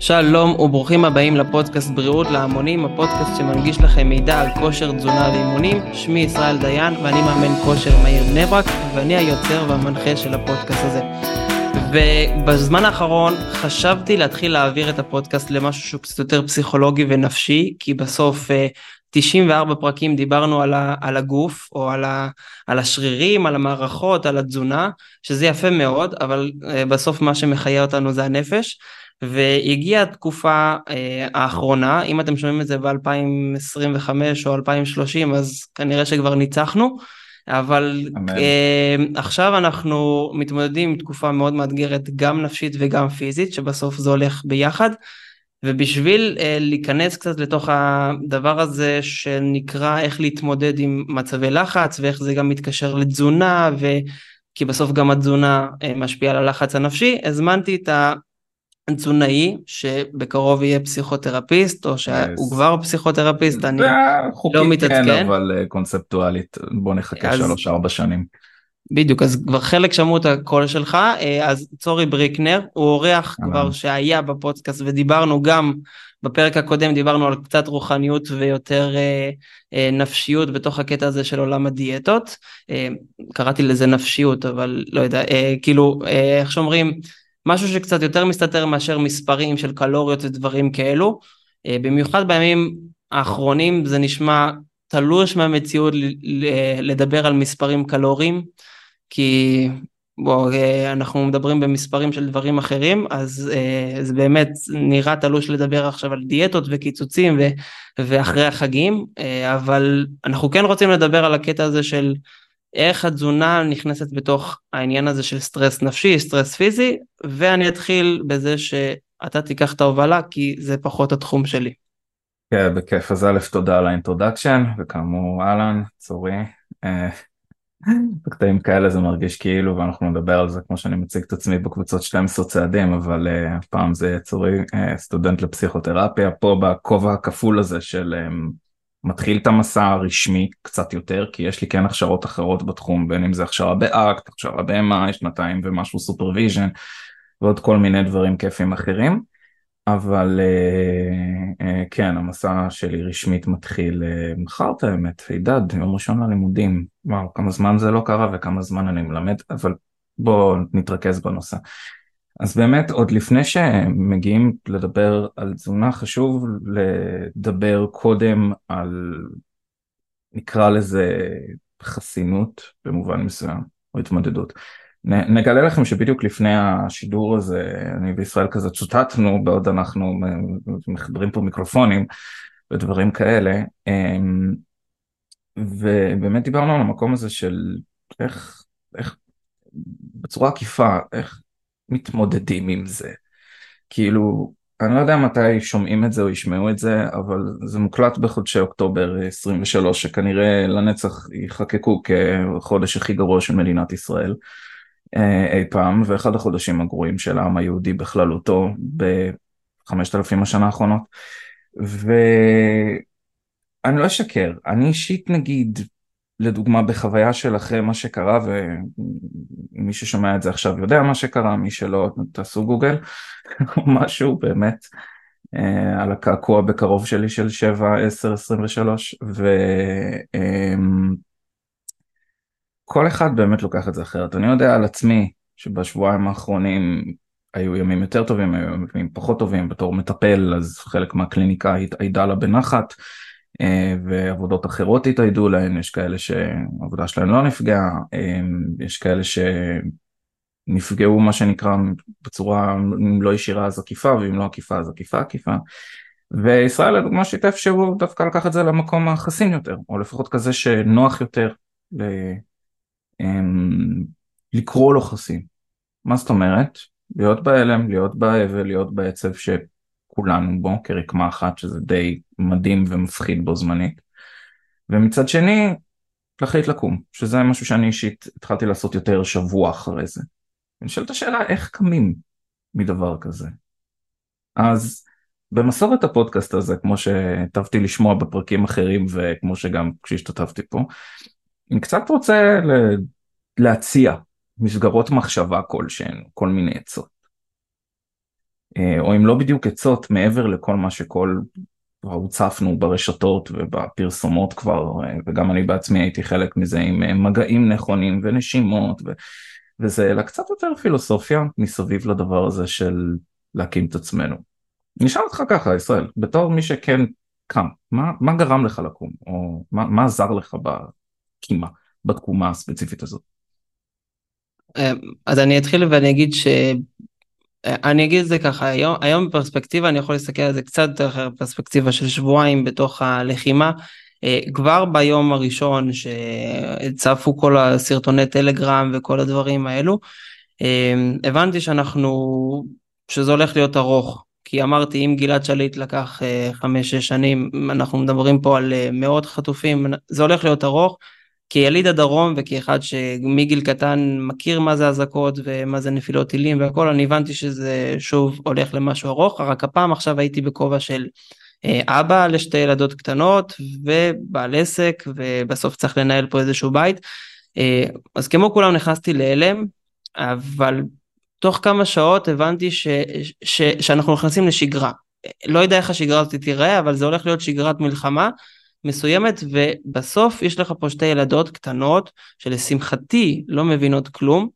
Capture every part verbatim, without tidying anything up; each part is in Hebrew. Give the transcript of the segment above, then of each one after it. שלום וברוכים הבאים לפודקאסט בריאות להמונים, הפודקאסט שמנגיש לכם מידע על כושר תזונה ואימונים. שמי ישראל דיין ואני מאמן כושר מאיר נברק, ואני היוצר והמנחה של הפודקאסט הזה. ובזמן האחרון חשבתי להתחיל להעביר את הפודקאסט למשהו שהוא קצת יותר פסיכולוגי ונפשי, כי בסוף תשעים וארבע פרקים דיברנו על ה, על הגוף, או על ה, על השרירים, על המערכות, על התזונה, שזה יפה מאוד, אבל בסוף מה שמחיה אותנו זה הנפש. והגיעה התקופה אה, האחרונה, אם אתם שומעים את זה ב-אלפיים עשרים וחמש או אלפיים שלושים, אז כנראה שכבר ניצחנו, אבל אה, עכשיו אנחנו מתמודדים עם תקופה מאוד מאתגרת, גם נפשית וגם פיזית, שבסוף זה הולך ביחד, ובשביל אה, להיכנס קצת לתוך הדבר הזה שנקרא איך להתמודד עם מצבי לחץ, ואיך זה גם מתקשר לתזונה, ו... כי בסוף גם התזונה אה, משפיעה על הלחץ הנפשי, הזמנתי את ה... תזונאי שבקרוב יהיה פסיכותרפיסט, או שהוא כבר פסיכותרפיסט, אני לא מתעדכן. כן, אבל קונספטואלית, בוא נחכה שלוש ארבע שנים. בדיוק, אז כבר חלק שמעו את הקול שלך, אז צורי בריקנר, הוא אורח כבר שהיה בפודקאסט, ודיברנו גם בפרק הקודם, דיברנו על קצת רוחניות ויותר נפשיות, בתוך הקטע הזה של עולם הדיאטות, קראתי לזה נפשיות, אבל לא יודע, כאילו, איך שאומרים, משהו שקצת יותר מסתתר מאשר מספרים של קלוריות ודברים כאלו, במיוחד בימים האחרונים זה נשמע תלוש מהמציאות לדבר על מספרים קלוריים, כי בוא, אנחנו מדברים במספרים של דברים אחרים, אז זה באמת נראה תלוש לדבר עכשיו על דיאטות וקיצוצים ו- ואחרי החגים, אבל אנחנו כן רוצים לדבר על הקטע הזה של איך התזונה נכנסת בתוך העניין הזה של סטרס נפשי, סטרס פיזי, ואני אתחיל בזה שאתה תיקח את ההובלה, כי זה פחות התחום שלי. כן, בכיף. אז א', תודה על האינטרודקשן, וכאמור, אלן, צורי, בקטעים כאלה זה מרגיש כאילו, ואנחנו נדבר על זה כמו שאני מציג את עצמי בקבוצות שתים עשרה צעדים, אבל הפעם זה צורי, סטודנט לפסיכותרפיה, פה בכובע הכפול הזה של... מתחיל את המסע הרשמי קצת יותר, כי יש לי כן הכשרות אחרות בתחום, בין אם זה הכשרה באקט, הכשרה ב-אם איי, שנתיים ומשהו סופרוויז'ן, ועוד כל מיני דברים כיפים אחרים, אבל אה, אה, כן, המסע שלי רשמית מתחיל אה, מחר את האמת, עידד, יום ראשון ללימודים, וואו, כמה זמן זה לא קרה וכמה זמן אני מלמד, אבל בואו נתרכז בנושא. אז באמת עוד לפני שמגיעים לדבר על תזונה, חשוב לדבר קודם על, נקרא לזה חסינות במובן מסוים, או התמודדות. נגלה לכם שבדיוק לפני השידור הזה, אני בישראל כזה צוטטנו, בעוד אנחנו מחברים פה מיקרופונים ודברים כאלה, ובאמת דיברנו על המקום הזה של איך, איך בצורה עקיפה, איך, מתמודדים עם זה. כאילו, אני לא יודע מתי שומעים את זה או ישמעו את זה, אבל זה מוקלט בחודשי אוקטובר עשרים ושלוש, שכנראה לנצח יחקקו כחודש הכי גרוע של מדינת ישראל אי פעם, ואחד החודשים הגרועים של העם היהודי בכללותו ב-חמשת אלפים השנה האחרונות. ואני לא אשקר, אני אישית נגיד, לדוגמה בחוויה שלכם מה שקרה, ומי ששומע את זה עכשיו יודע מה שקרה, מי שלא תעשו גוגל, או משהו באמת, אה, על הקעקוע בקרוב שלי של שבע, עשר, עשרים ושלוש, וכל אה, אחד באמת לוקח את זה אחרת. אני יודע על עצמי שבשבועיים האחרונים היו ימים יותר טובים, היו ימים פחות טובים, בתור מטפל, אז חלק מהקליניקה התעידה לה בנחת, ועבודות אחרות התעידו להן, יש כאלה שהעבודה שלהן לא נפגעה, יש כאלה שנפגעו מה שנקרא בצורה לא ישירה אז עקיפה, ואם לא עקיפה אז עקיפה עקיפה, וישראל לדוגמה שיתף שהוא דווקא לקח את זה למקום החסין יותר, או לפחות כזה שנוח יותר ל... לקרוא לו חסין. מה זאת אומרת? להיות בהלם, להיות באבל, להיות בעצב ש... כולנו בו, כרקמה אחת, שזה די מדהים ומפחיד בו זמנית. ומצד שני, להחליט לקום, שזה משהו שאני אישית התחלתי לעשות יותר שבוע אחרי זה. ונשאלת השאלה, איך קמים מדבר כזה? אז במסורת הפודקאסט הזה, כמו שטבתי לשמוע בפרקים אחרים, וכמו שגם כשהשתתפתי פה, אני קצת רוצה להציע מסגרות מחשבה כלשהן, כל מיני עצות. או אם לא בדיוק עצות מעבר לכל מה שכל הוצפנו ברשתות ובפרסומות כבר, וגם אני בעצמי הייתי חלק מזה עם מגעים נכונים ונשימות, ו... וזה אלא קצת יותר פילוסופיה מסביב לדבר הזה של להקים את עצמנו. נשאל אותך ככה, ישראל, בתור מי שכן קם, מה, מה גרם לך לקום, או מה, מה עזר לך בקימה, בתקומה הספציפית הזאת? אז אני אתחיל ואני אגיד ש... אני אגיד את זה ככה, היום, היום בפרספקטיבה אני יכול להסתכל על זה קצת יותר אחר, פרספקטיבה של שבועיים בתוך הלחימה, כבר ביום הראשון שצפו כל הסרטוני טלגרם וכל הדברים האלו, הבנתי שאנחנו, שזה הולך להיות ארוך, כי אמרתי אם גלעד שליט לקח חמש שש שנים, אנחנו מדברים פה על מאות חטופים, זה הולך להיות ארוך, כיליד הדרום וכאחד שמגיל קטן מכיר מה זה הזקות ומה זה נפילות טילים והכל, אני הבנתי שזה שוב הולך למשהו ארוך, רק הפעם עכשיו הייתי בכובע של אבא לשתי ילדות קטנות ובעל עסק, ובסוף צריך לנהל פה איזשהו בית, אז כמו כולם נכנסתי להלם, אבל תוך כמה שעות הבנתי ש, ש, שאנחנו נכנסים לשגרה, לא יודע איך השגרה הזאת תראה, אבל זה הולך להיות שגרת מלחמה, מסוימת, ובסוף יש לך פה שתי ילדות קטנות, שלשמחתי לא מבינות כלום,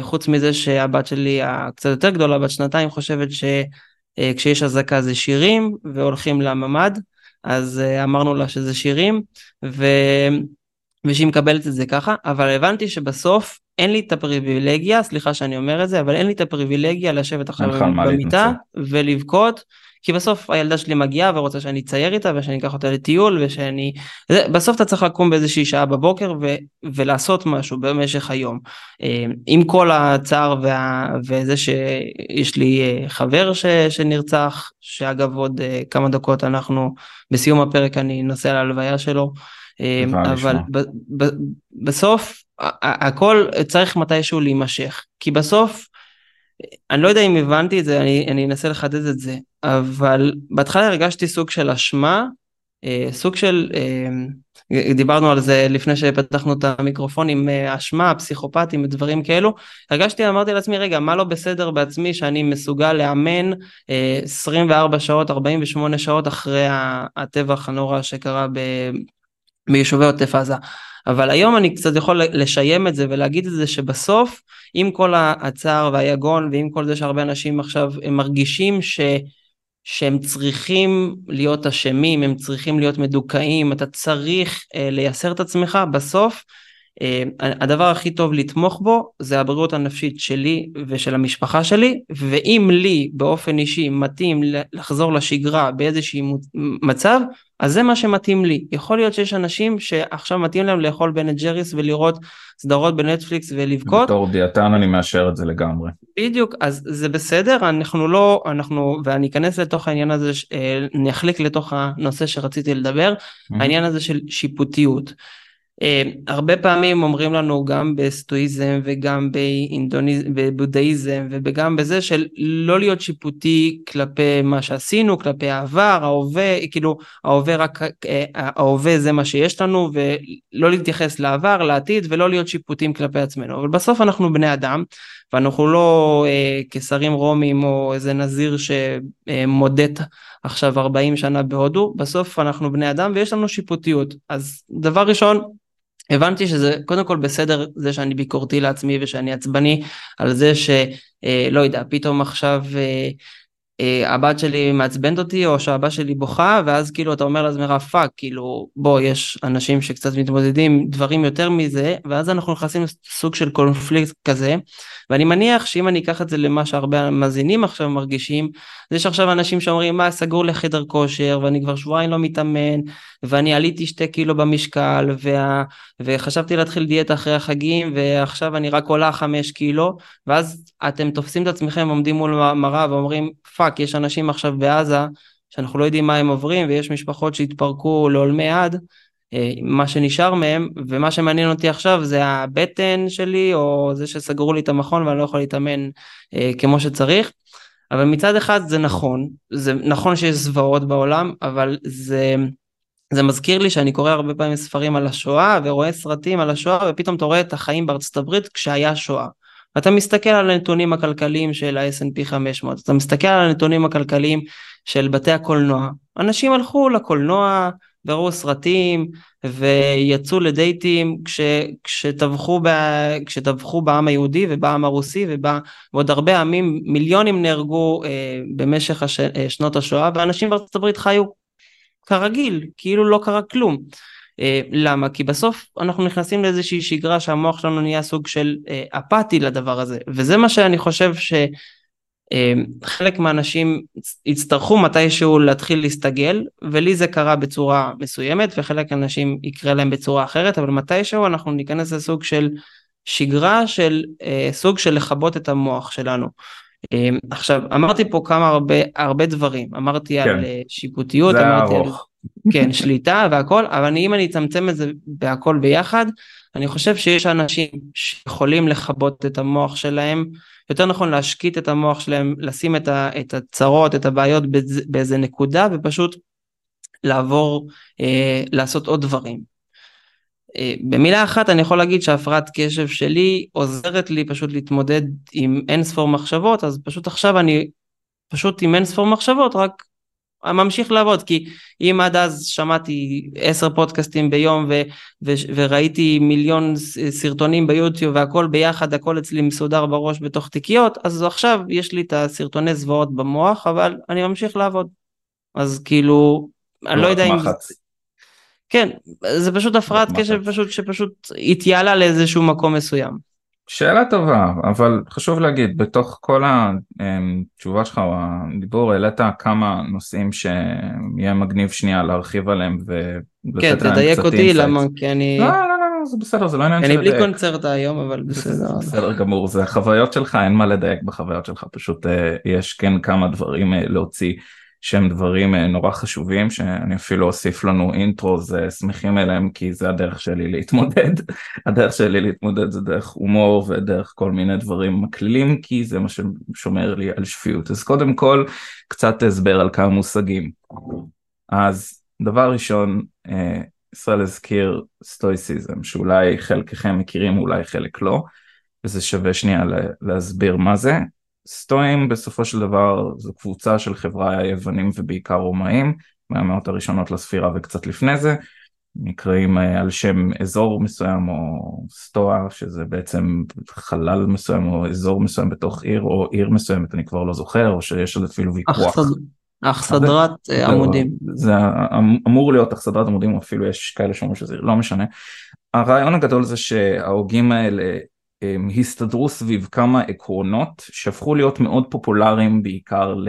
חוץ מזה שהבת שלי הקצת יותר גדולה, בת שנתיים, חושבת שכשיש הזקה זה שירים, והולכים לממד, אז אמרנו לה שזה שירים, ו... ושהיא מקבלת את זה ככה, אבל הבנתי שבסוף אין לי את הפריבילגיה, סליחה שאני אומר את זה, אבל אין לי את הפריבילגיה לשבת עכשיו במיטה, ולבכות, כי בסוף הילדה שלי מגיעה ורוצה שאני אצייר איתה, ושאני אקח אותה לטיול, ושאני... בסוף אתה צריך לקום באיזושהי שעה בבוקר, ו... ולעשות משהו במשך היום. עם כל הצער, וה... וזה שיש לי חבר ש... שנרצח, שאגב עוד כמה דקות אנחנו, בסיום הפרק אני נוסע להלוויה שלו, אבל ב... ב... בסוף, הכל צריך מתישהו להימשך, כי בסוף, אני לא יודע אם הבנתי את זה, אני, אני אנסה לחדד את זה, אבל בהתחלה הרגשתי סוג של אשמה, סוג של, דיברנו על זה לפני שפתחנו את המיקרופון עם אשמה, פסיכופטים, דברים כאלו, הרגשתי, אמרתי לעצמי, רגע, מה לא בסדר בעצמי שאני מסוגל לאמן עשרים וארבע שעות, ארבעים ושמונה שעות אחרי הטבח הנורא שקרה ב... ביישובי עוטף עזה, אבל היום אני קצת יכול לשיים את זה ולהגיד את זה שבסוף, עם כל הצער והיגון ועם כל זה שהרבה אנשים עכשיו הם מרגישים ש, שהם צריכים להיות אשמים, הם צריכים להיות מדוכאים, אתה צריך אה, לייסר את עצמך, בסוף אה, הדבר הכי טוב לתמוך בו זה הבריאות הנפשית שלי ושל המשפחה שלי, ואם לי באופן אישי מתאים לחזור לשגרה באיזשהו מצב, אז זה מה שמתאים לי, יכול להיות שיש אנשים שעכשיו מתאים להם לאכול בן ג'ריס ולראות סדרות בנטפליקס ולבכות. בתור דיאטן אני מאשר את זה לגמרי. בדיוק, אז זה בסדר, אנחנו לא, אנחנו, ואני אכנס לתוך העניין הזה, נחליק לתוך הנושא שרציתי לדבר, mm-hmm. העניין הזה של שיפוטיות. הרבה פעמים אומרים לנו גם בסטואיזם וגם בבודהיזם וגם בזה של לא להיות שיפוטי כלפי מה שעשינו, כלפי העבר, ההווה, כאילו ההווה רק, ההווה זה מה שיש לנו ולא להתייחס לעבר, לעתיד ולא להיות שיפוטים כלפי עצמנו, אבל בסוף אנחנו בני אדם ואנחנו לא אה, כסרים רומים או איזה נזיר שמודט עכשיו ארבעים שנה בהודו, בסוף אנחנו בני אדם ויש לנו שיפוטיות, אז דבר ראשון, הבנתי שזה קודם כל בסדר, זה שאני ביקורתי לעצמי ושאני עצבני, על זה שלא יודע, פתאום עכשיו הבת שלי מעצבנת אותי, או שהבת שלי בוכה, ואז כאילו אתה אומר לעצמך, פאק, כאילו בוא, יש אנשים שקצת מתמודדים דברים יותר מזה, ואז אנחנו נכנסים לסוג של קונפליקט כזה, ואני מניח שאם אני אקח את זה למה שהרבה המאזינים עכשיו מרגישים, זה שעכשיו אנשים שאומרים, מה, סגור לחדר כושר, ואני כבר שבועיים לא מתאמן, ואני עליתי שתי קילו במשקל, וה... וחשבתי להתחיל דיאטה אחרי החגים, ועכשיו אני רק עולה חמש קילו, ואז אתם תופסים את עצמכם, עומדים מול מראה ואומרים, פאק, יש אנשים עכשיו בעזה, שאנחנו לא יודעים מה הם עוברים, ויש משפחות שהתפרקו לעולמי עד, מה שנשאר מהם, ומה שמעניין אותי עכשיו, זה הבטן שלי, או זה שסגרו לי את המכון, ואני לא יכול להתאמן כמו שצריך, אבל מצד אחד זה נכון, זה נכון שיש זוועות בעולם, אבל זה... זה מזכיר לי שאני קורא הרבה פעמים ספרים על השואה, ורואה סרטים על השואה, ופתאום אתה רואה את החיים בארצות הברית, כשהיה שואה. אתה מסתכל על הנתונים הכלכליים של ה-אס אנד פי חמש מאות, אתה מסתכל על הנתונים הכלכליים של בתי הקולנוע, אנשים הלכו לקולנוע, וראו סרטים, ויצאו לדייטים, כש, כשתווכו, ב, כשתווכו בעם היהודי, ובעם הרוסי, ובעוד הרבה עמים, מיליונים נהרגו אה, במשך הש, אה, שנות השואה, ואנשים בארצות הברית חיו כרגיל, כאילו לא קרה כלום. אה, למה? כי בסוף אנחנו נכנסים לאיזושהי שגרה, שהמוח שלנו נהיה סוג של אה, אפאתי לדבר הזה, וזה מה שאני חושב ש... חלק מהאנשים יצטרכו מתישהו להתחיל להסתגל, ולי זה קרה בצורה מסוימת, וחלק האנשים יקרה להם בצורה אחרת, אבל מתישהו אנחנו ניכנס לסוג של שגרה, של סוג של לחבות את המוח שלנו. עכשיו, אמרתי פה כמה הרבה, הרבה דברים, אמרתי כן. על שיפוטיות, זה אמרתי ארוך. על כן, שליטה והכל, אבל אני, אם אני אצמצם את זה בהכל ביחד, אני חושב שיש אנשים שיכולים לחבות את המוח שלהם, יותר נכון להשקיט את המוח שלהם, לשים את, ה, את הצרות, את הבעיות באיזה נקודה, ופשוט לעבור, אה, לעשות עוד דברים. אה, במילה אחת אני יכול להגיד שהפרעת קשב שלי עוזרת לי פשוט להתמודד עם אין ספור מחשבות, אז פשוט עכשיו אני פשוט עם אין ספור מחשבות, רק ממשיך לעבוד, כי אם עד אז שמעתי עשר פודקאסטים ביום, ו- ו- וראיתי מיליון סרטונים ביוטיוב, והכל ביחד, הכל אצלי מסודר בראש בתוך תיקיות, אז עכשיו יש לי את הסרטוני זוועות במוח, אבל אני ממשיך לעבוד. אז כאילו, אני לא יודע אם... כן, זה פשוט הפרעת קשב, פשוט שפשוט התייעלה לאיזשהו מקום מסוים. שאלה טובה, אבל חשוב להגיד, בתוך כל התשובה שלך, הדיבור, העלית כמה נושאים שיהיה מגניב שנייה להרחיב עליהם, ולתת להם קצת אינסייט. כן, תדייק אותי, למה? כי אני... לא, לא, לא, זה בסדר, זה לא עניין של לדייק. אני בלי קונצרט היום, אבל בסדר. בסדר גמור, זה החוויות שלך, אין מה לדייק בחוויות שלך, פשוט יש כן כמה דברים להוציא, שהם דברים נורא חשובים, שאני אפילו אוסיף לנו אינטרו, זה שמחים אליהם, כי זה הדרך שלי להתמודד, הדרך שלי להתמודד זה דרך הומור, ודרך כל מיני דברים מקלילים, כי זה מה ששומר לי על שפיות. אז קודם כל, קצת הסבר על כמה מושגים. אז דבר ראשון, ישראל הזכיר סטואיסיזם, שאולי חלקכם מכירים, אולי חלק לא, וזה שווה שנייה להסביר מה זה. סטואים בסופו של דבר זו קבוצה של חברה היוונים ובעיקר רומאים, מהמאות הראשונות לספירה וקצת לפני זה, נקראים על שם אזור מסוים או סטואה, שזה בעצם חלל מסוים או אזור מסוים בתוך עיר או עיר מסוימת, אני כבר לא זוכר, או שיש אפילו ויכוח. אכסדרת עמודים. זה אמור להיות אכסדרת עמודים, או אפילו יש כאלה שאומרים שזה לא משנה. הרעיון הגדול זה שההוגים האלה, הם הסתדרו סביב כמה עקרונות שהפכו להיות מאוד פופולריים בעיקר ל...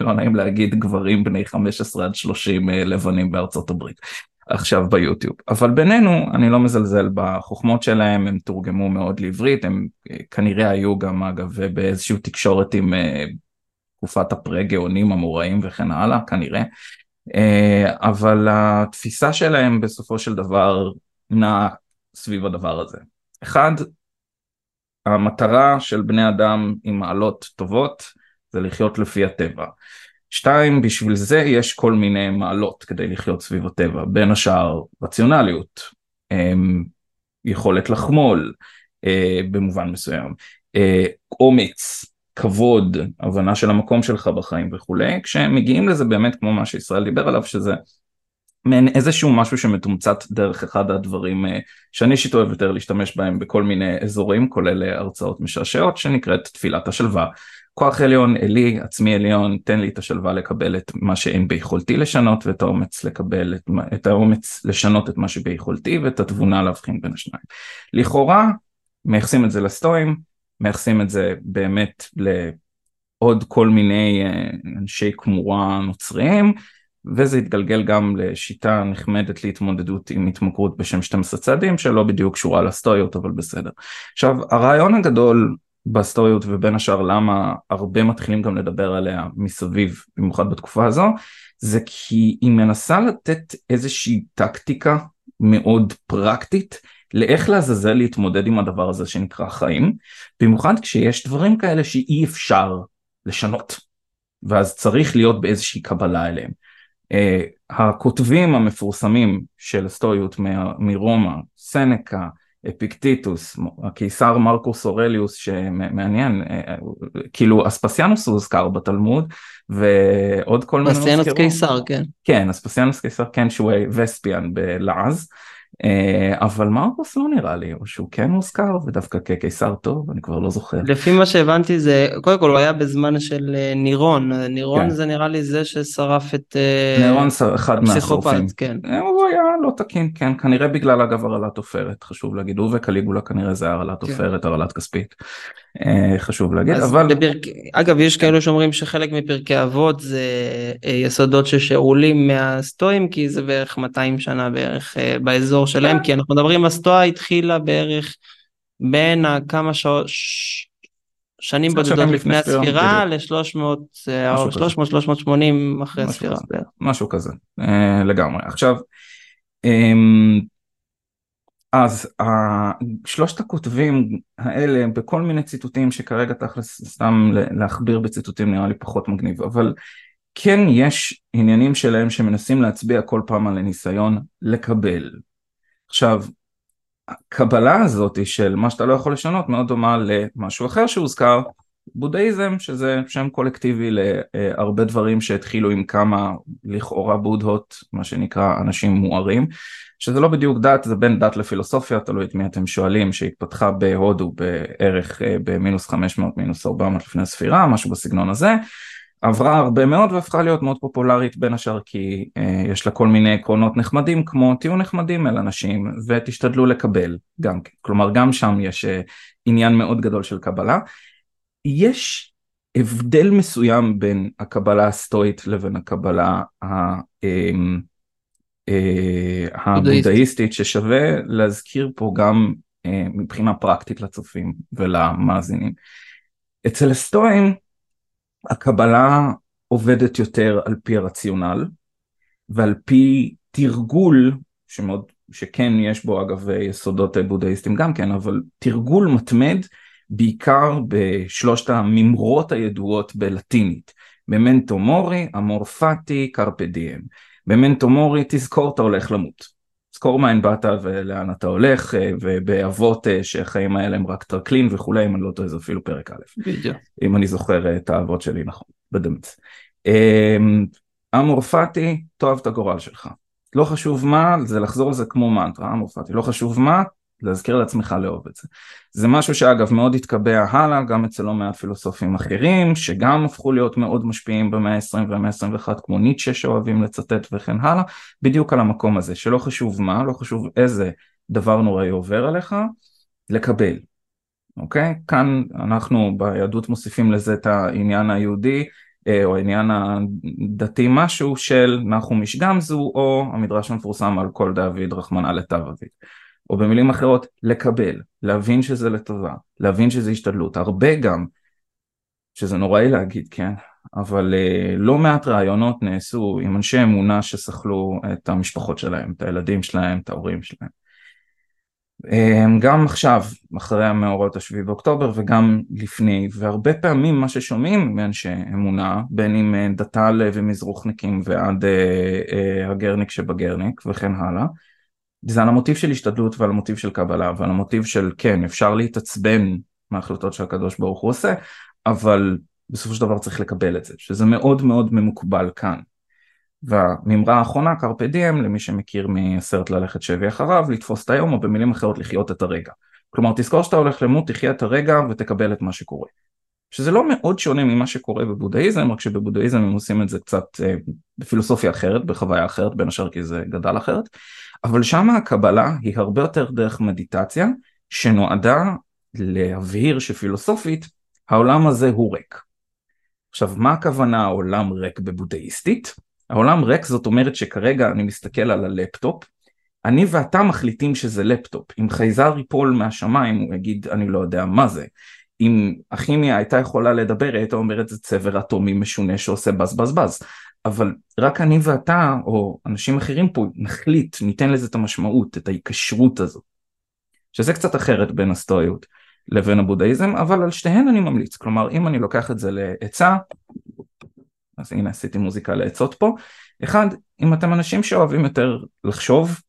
לא נעים להגיד גברים בני חמש עשרה עד שלושים לבנים בארצות הברית עכשיו ביוטיוב, אבל בינינו אני לא מזלזל בחוכמות שלהם, הם תורגמו מאוד לעברית, הם כנראה היו גם אגב באיזשהו תקשורת עם תקופת הפרה-גאונים המוראים וכן הלאה כנראה, אבל התפיסה שלהם בסופו של דבר נעה סביב הדבר הזה. אחד, המטרה של בני אדם עם מעלות טובות זה לחיות לפי הטבע. שתיים, בשביל זה יש כל מיני מעלות כדי לחיות סביב הטבע, בין השאר רציונליות, יכולת לחמול במובן מסוים, אומץ, כבוד, הבנה של המקום שלך בחיים וכולי, כשהם מגיעים לזה באמת כמו מה שישראל דיבר עליו, שזה מעין איזשהו משהו שמתומצת דרך אחד הדברים שאני אישית אוהב יותר להשתמש בהם בכל מיני אזורים, כולל הרצאות משעשעות, שנקראת תפילת השלווה. כוח עליון, אלי, עצמי עליון, תן לי את השלווה לקבל את מה שאין ביכולתי לשנות, ואת האומץ לקבל את, את האומץ לשנות את מה שביכולתי, ואת התבונה להבחין בין השניים. לכאורה, מייחסים את זה לסטואים, מייחסים את זה באמת לעוד כל מיני אנשי כמורה נוצריים, וזה התגלגל גם לשיטה נחמדת להתמודדות עם התמכרות בשם שתים עשרה צעדים, שלא בדיוק קשורה לסטואיות, אבל בסדר. עכשיו, הרעיון הגדול בסטואיות, ובין השאר למה הרבה מתחילים גם לדבר עליה מסביב, במיוחד בתקופה הזו, זה כי היא מנסה לתת איזושהי טקטיקה מאוד פרקטית, לאיך להזזל להתמודד עם הדבר הזה שנקרא חיים, במיוחד כשיש דברים כאלה שאי אפשר לשנות, ואז צריך להיות באיזושהי קבלה אליהם. Uh, הכותבים המפורסמים של הסטואיות מ- מרומא, סנקה, אפיקטיטוס, הקיסר מרקוס אורליוס, שמעניין, כאילו אספסיאנוס הוזכר בתלמוד, ועוד כל מיני הוזכרו. אספסיאנוס קיסר, כן. כן, אספסיאנוס קיסר, כן, שהוא וספיאן בלעז, אבל מרקוס לא נראה לי, או שהוא כן הוזכר, ודווקא כקיסר טוב, אני כבר לא זוכר. לפי מה שהבנתי זה, קודם כל הוא היה בזמן של נירון, נירון זה נראה לי זה ששרף את הפסיכופת, כן. הוא היה לא תקין, כן, כנראה בגלל אגב הרעלת עופרת, חשוב להגיד, הוא וקליגולה כנראה זה הרעלת עופרת, הרעלת כספית, חשוב להגיד, אבל... אגב, יש כאלו שאומרים שחלק מפרקי אבות זה יסודות ששאולים מהסטואים, כי זה בערך מאתיים שנה בערך באזור שלהם, כי אנחנו מדברים, הסטואה התחילה בערך בין כמה שנים בודדות לפני הספירה, ל-שלוש מאות שלוש מאות שמונים אחרי הספירה. משהו כזה, לגמרי. עכשיו, אז שלושת הכותבים האלה, בכל מיני ציטוטים, שכרגע תכלס סתם להכביר בציטוטים נראה לי פחות מגניב, אבל כן יש עניינים שלהם שמנסים להצביע כל פעם על הניסיון לקבל. עכשיו, הקבלה הזאת של מה שאתה לא יכול לשנות מאוד דומה למשהו אחר שהוזכר, בודהיזם, שזה שם קולקטיבי להרבה דברים שהתחילו עם כמה לכאורה בודהות, מה שנקרא אנשים מוארים, שזה לא בדיוק דת, זה בין דת לפילוסופיה, תלוי את מי אתם שואלים, שהתפתחה בהודו בערך במינוס חמש מאות, מינוס ארבע מאות לפני הספירה, משהו בסגנון הזה, עברה הרבה מאוד והפכה להיות מאוד פופולרית בין השאר כי אה, יש לה כל מיני עקרונות נחמדים כמו תהיו נחמדים אל אנשים ותשתדלו לקבל גם כן. כלומר גם שם יש אה, עניין מאוד גדול של קבלה. יש הבדל מסוים בין הקבלה הסטואית לבין הקבלה ה... אה, אה, הבודהיסטית ששווה להזכיר פה גם אה, מבחינה פרקטית לצופים ולמאזינים. אצל הסטואים הקבלה עובדת יותר על פי הרציונל, ועל פי תרגול, שמוד, שכן יש בו אגב יסודות בודהיסטים גם כן, אבל תרגול מתמד בעיקר בשלושת הממרות הידועות בלטינית, במנטו מורי, אמור פאטי, קרפה דיאם. במנטו מורי תזכור אתה הולך למות. תזכור מאין באת ולאן אתה הולך, ובאבות שהחיים האלה הם רק טרקלין וכולי, אם אני לא טועה, זה אפילו פרק א', אם אני זוכר את האבות שלי, נכון, בדמץ. אמור פאטי, תאהב את הגורל שלך. לא חשוב מה, זה לחזור על זה כמו מנטרה, אמור פאטי, לא חשוב מה, להזכיר לעצמך לאהוב את זה. זה משהו שאגב מאוד התקבע הלאה, גם אצל לא מעט פילוסופים אחרים, שגם הפכו להיות מאוד משפיעים במאה ה-עשרים ובמאה ה-עשרים ואחת, כמו ניטשה שאוהבים לצטט וכן הלאה, בדיוק על המקום הזה, שלא חשוב מה, לא חשוב איזה דבר נוראי עובר עליך, לקבל. אוקיי? כאן אנחנו ביהדות מוסיפים לזה את העניין היהודי, או העניין הדתי משהו של נחו משגם זו, או המדרש המפורסם על כל דוד רחמנא לטב אביו. או במילים אחרות, לקבל, להבין שזה לטובה, להבין שזה השתדלות, הרבה גם, שזה נוראי להגיד, כן, אבל לא מעט רעיונות נעשו עם אנשי אמונה שסחלו את המשפחות שלהם, את הילדים שלהם, את ההורים שלהם. גם עכשיו, אחרי המאורעות השביעי באוקטובר וגם לפני, והרבה פעמים מה ששומעים מאנשי אמונה, בין אם דתל ומזרוחניקים ועד הגרניק שבגרניק וכן הלאה, זה על המוטיב של השתדלות ועל המוטיב של קבלה ועל המוטיב של כן, אפשר להתעצבן מההחלטות שהקדוש ברוך הוא עושה, אבל בסופו של דבר צריך לקבל את זה, שזה מאוד מאוד ממוקבל כאן. והממרה האחרונה, קרפה דיאם, למי שמכיר מהסרט ללכת שבי אחריו, לתפוס את היום או במילים אחרות לחיות את הרגע. כלומר, תזכור שאתה הולך למות, תחיה את הרגע ותקבל את מה שקורה. שזה לא מאוד שונה ממה שקורה בבודהיזם, רק שבבודהיזם הם עושים את זה קצת אה, בפילוסופיה אחרת, בחוויה אחרת, בין השאר כי זה גדל אחרת, אבל שם הקבלה היא הרבה יותר דרך מדיטציה, שנועדה להבהיר שפילוסופית, העולם הזה הוא ריק. עכשיו, מה הכוונה העולם ריק בבודהיסטית? העולם ריק זאת אומרת שכרגע אני מסתכל על הלפטופ, אני ואתה מחליטים שזה לפטופ, אם חייזר ייפול מהשמיים הוא יגיד אני לא יודע מה זה, אם הכימיה הייתה יכולה לדבר, הייתה אומרת, זה צבר אטומי משונה שעושה בז בז בז, אבל רק אני ואתה, או אנשים אחרים פה, נחליט, ניתן לזה את המשמעות, את ההיקשרות הזו, שזה קצת אחרת בין הסטואיות לבין הבודהיזם, אבל על שתיהן אני ממליץ, כלומר, אם אני לוקח את זה לעצה, אז הנה, עשיתי מוזיקה לעצות פה, אחד, אם אתם אנשים שאוהבים יותר לחשוב,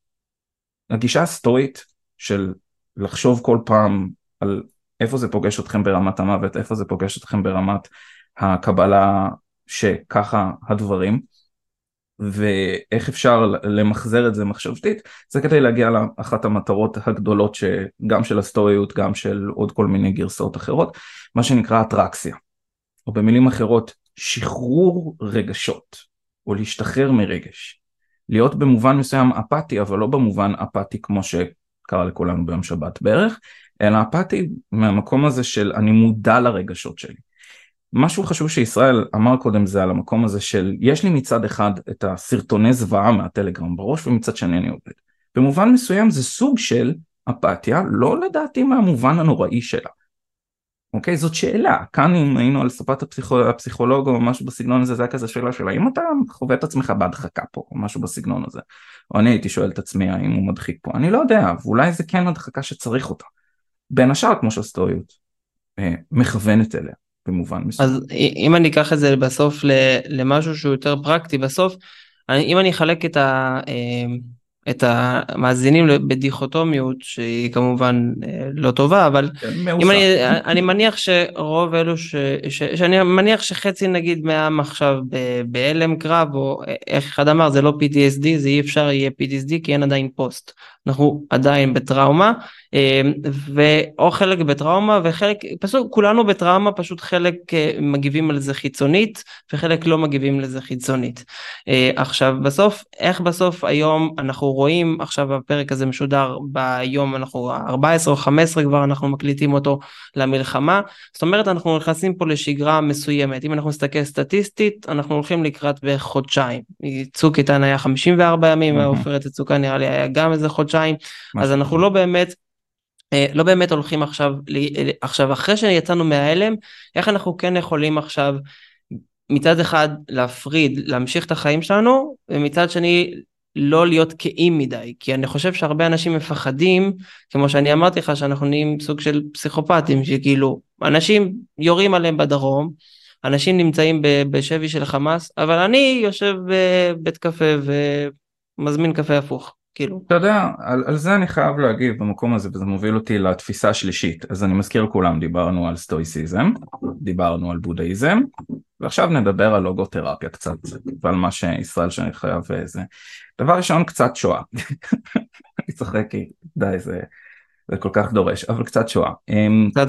הגישה הסטואית של לחשוב כל פעם על איפה זה פוגש אתכם ברמת המוות, איפה זה פוגש אתכם ברמת הקבלה שככה הדברים, ואיך אפשר למחזר את זה מחשבתית, זה כדי להגיע לאחת המטרות הגדולות, שגם של הסטואיות, גם של עוד כל מיני גרסאות אחרות, מה שנקרא אטרקסיה, או במילים אחרות, שחרור רגשות, או להשתחרר מרגש, להיות במובן מסוים אפאתי, אבל לא במובן אפאתי כמו שקרה לכולנו ביום שבת בערך, אלא אפאתי מהמקום הזה של אני מודע לרגשות שלי. משהו חשוב שישראל אמר קודם זה על המקום הזה של יש לי מצד אחד את הסרטוני זוועה מהטלגרם בראש ומצד שני אני עובד. במובן מסוים זה סוג של אפתיה, לא לדעתי מהמובן הנוראי שלה. אוקיי, זאת שאלה. כאן אם היינו על ספת הפסיכולוג או משהו בסגנון הזה, זה היה כזה שאלה שלה, אם אתה חווה את עצמך בהדחקה פה או משהו בסגנון הזה. או אני הייתי שואל את עצמי האם הוא מדחיק פה. אני לא יודע, ואולי זה כן הדחקה שצריך אותה. בין השאר כמו שהסטואיות מכוונת אליה. במובן מסוים. אז אם אני אקח את זה בסוף למשהו שהוא יותר פרקטי בסוף, אם אני אחלק את, ה, את המאזינים בדיכוטומיות, שהיא כמובן לא טובה, אבל אם אני, אני מניח שרוב אלו, ש, ש, שאני מניח שחצי נגיד מהעם עכשיו באלם קרב, או איך אחד אמר, זה לא פי טי אס די, זה אי אפשר יהיה פי טי אס די, כי אין עדיין פוסט. אנחנו עדיין בטראומה, או חלק בטראומה, וחלק, פשוט כולנו בטראומה, פשוט חלק מגיבים על זה חיצונית, וחלק לא מגיבים לזה חיצונית. עכשיו בסוף, איך בסוף היום אנחנו רואים, עכשיו הפרק הזה משודר ביום, אנחנו ארבע עשרה או חמש עשרה כבר, אנחנו מקליטים אותו למלחמה, זאת אומרת אנחנו נכנסים פה לשגרה מסוימת, אם אנחנו נסתכל סטטיסטית, אנחנו הולכים לקראת בחודשיים, צוק איתן היה חמישים וארבעה ימים, העופרת הצוקה נראה לי היה גם איזה חודשיים, אז אנחנו לא באמת לא באמת הולכים עכשיו עכשיו אחרי שיצאנו מההלם, איך אנחנו כן יכולים עכשיו מצד אחד להפריד, להמשיך את החיים שלנו, ומצד שני לא להיות קיים מדי, כי אני חושב שהרבה אנשים מפחדים, כמו שאני אמרתי לך שאנחנו נהיים סוג של פסיכופטים, שכאילו אנשים יורים עליהם בדרום, אנשים נמצאים בשבי של חמאס, אבל אני יושב בבית קפה ומזמין קפה הפוך. אתה יודע, על, על זה אני חייב להגיב במקום הזה, וזה מוביל אותי לתפיסה השלישית. אז אני מזכיר לכולם, דיברנו על סטואיסיזם, דיברנו על בודהיזם, ועכשיו נדבר על לוגותרפיה קצת, ועל מה שישראל שאני חייב זה. דבר ראשון, קצת שואה. אני צוחק, די, זה, זה כל כך דורש, אבל קצת שואה. קצת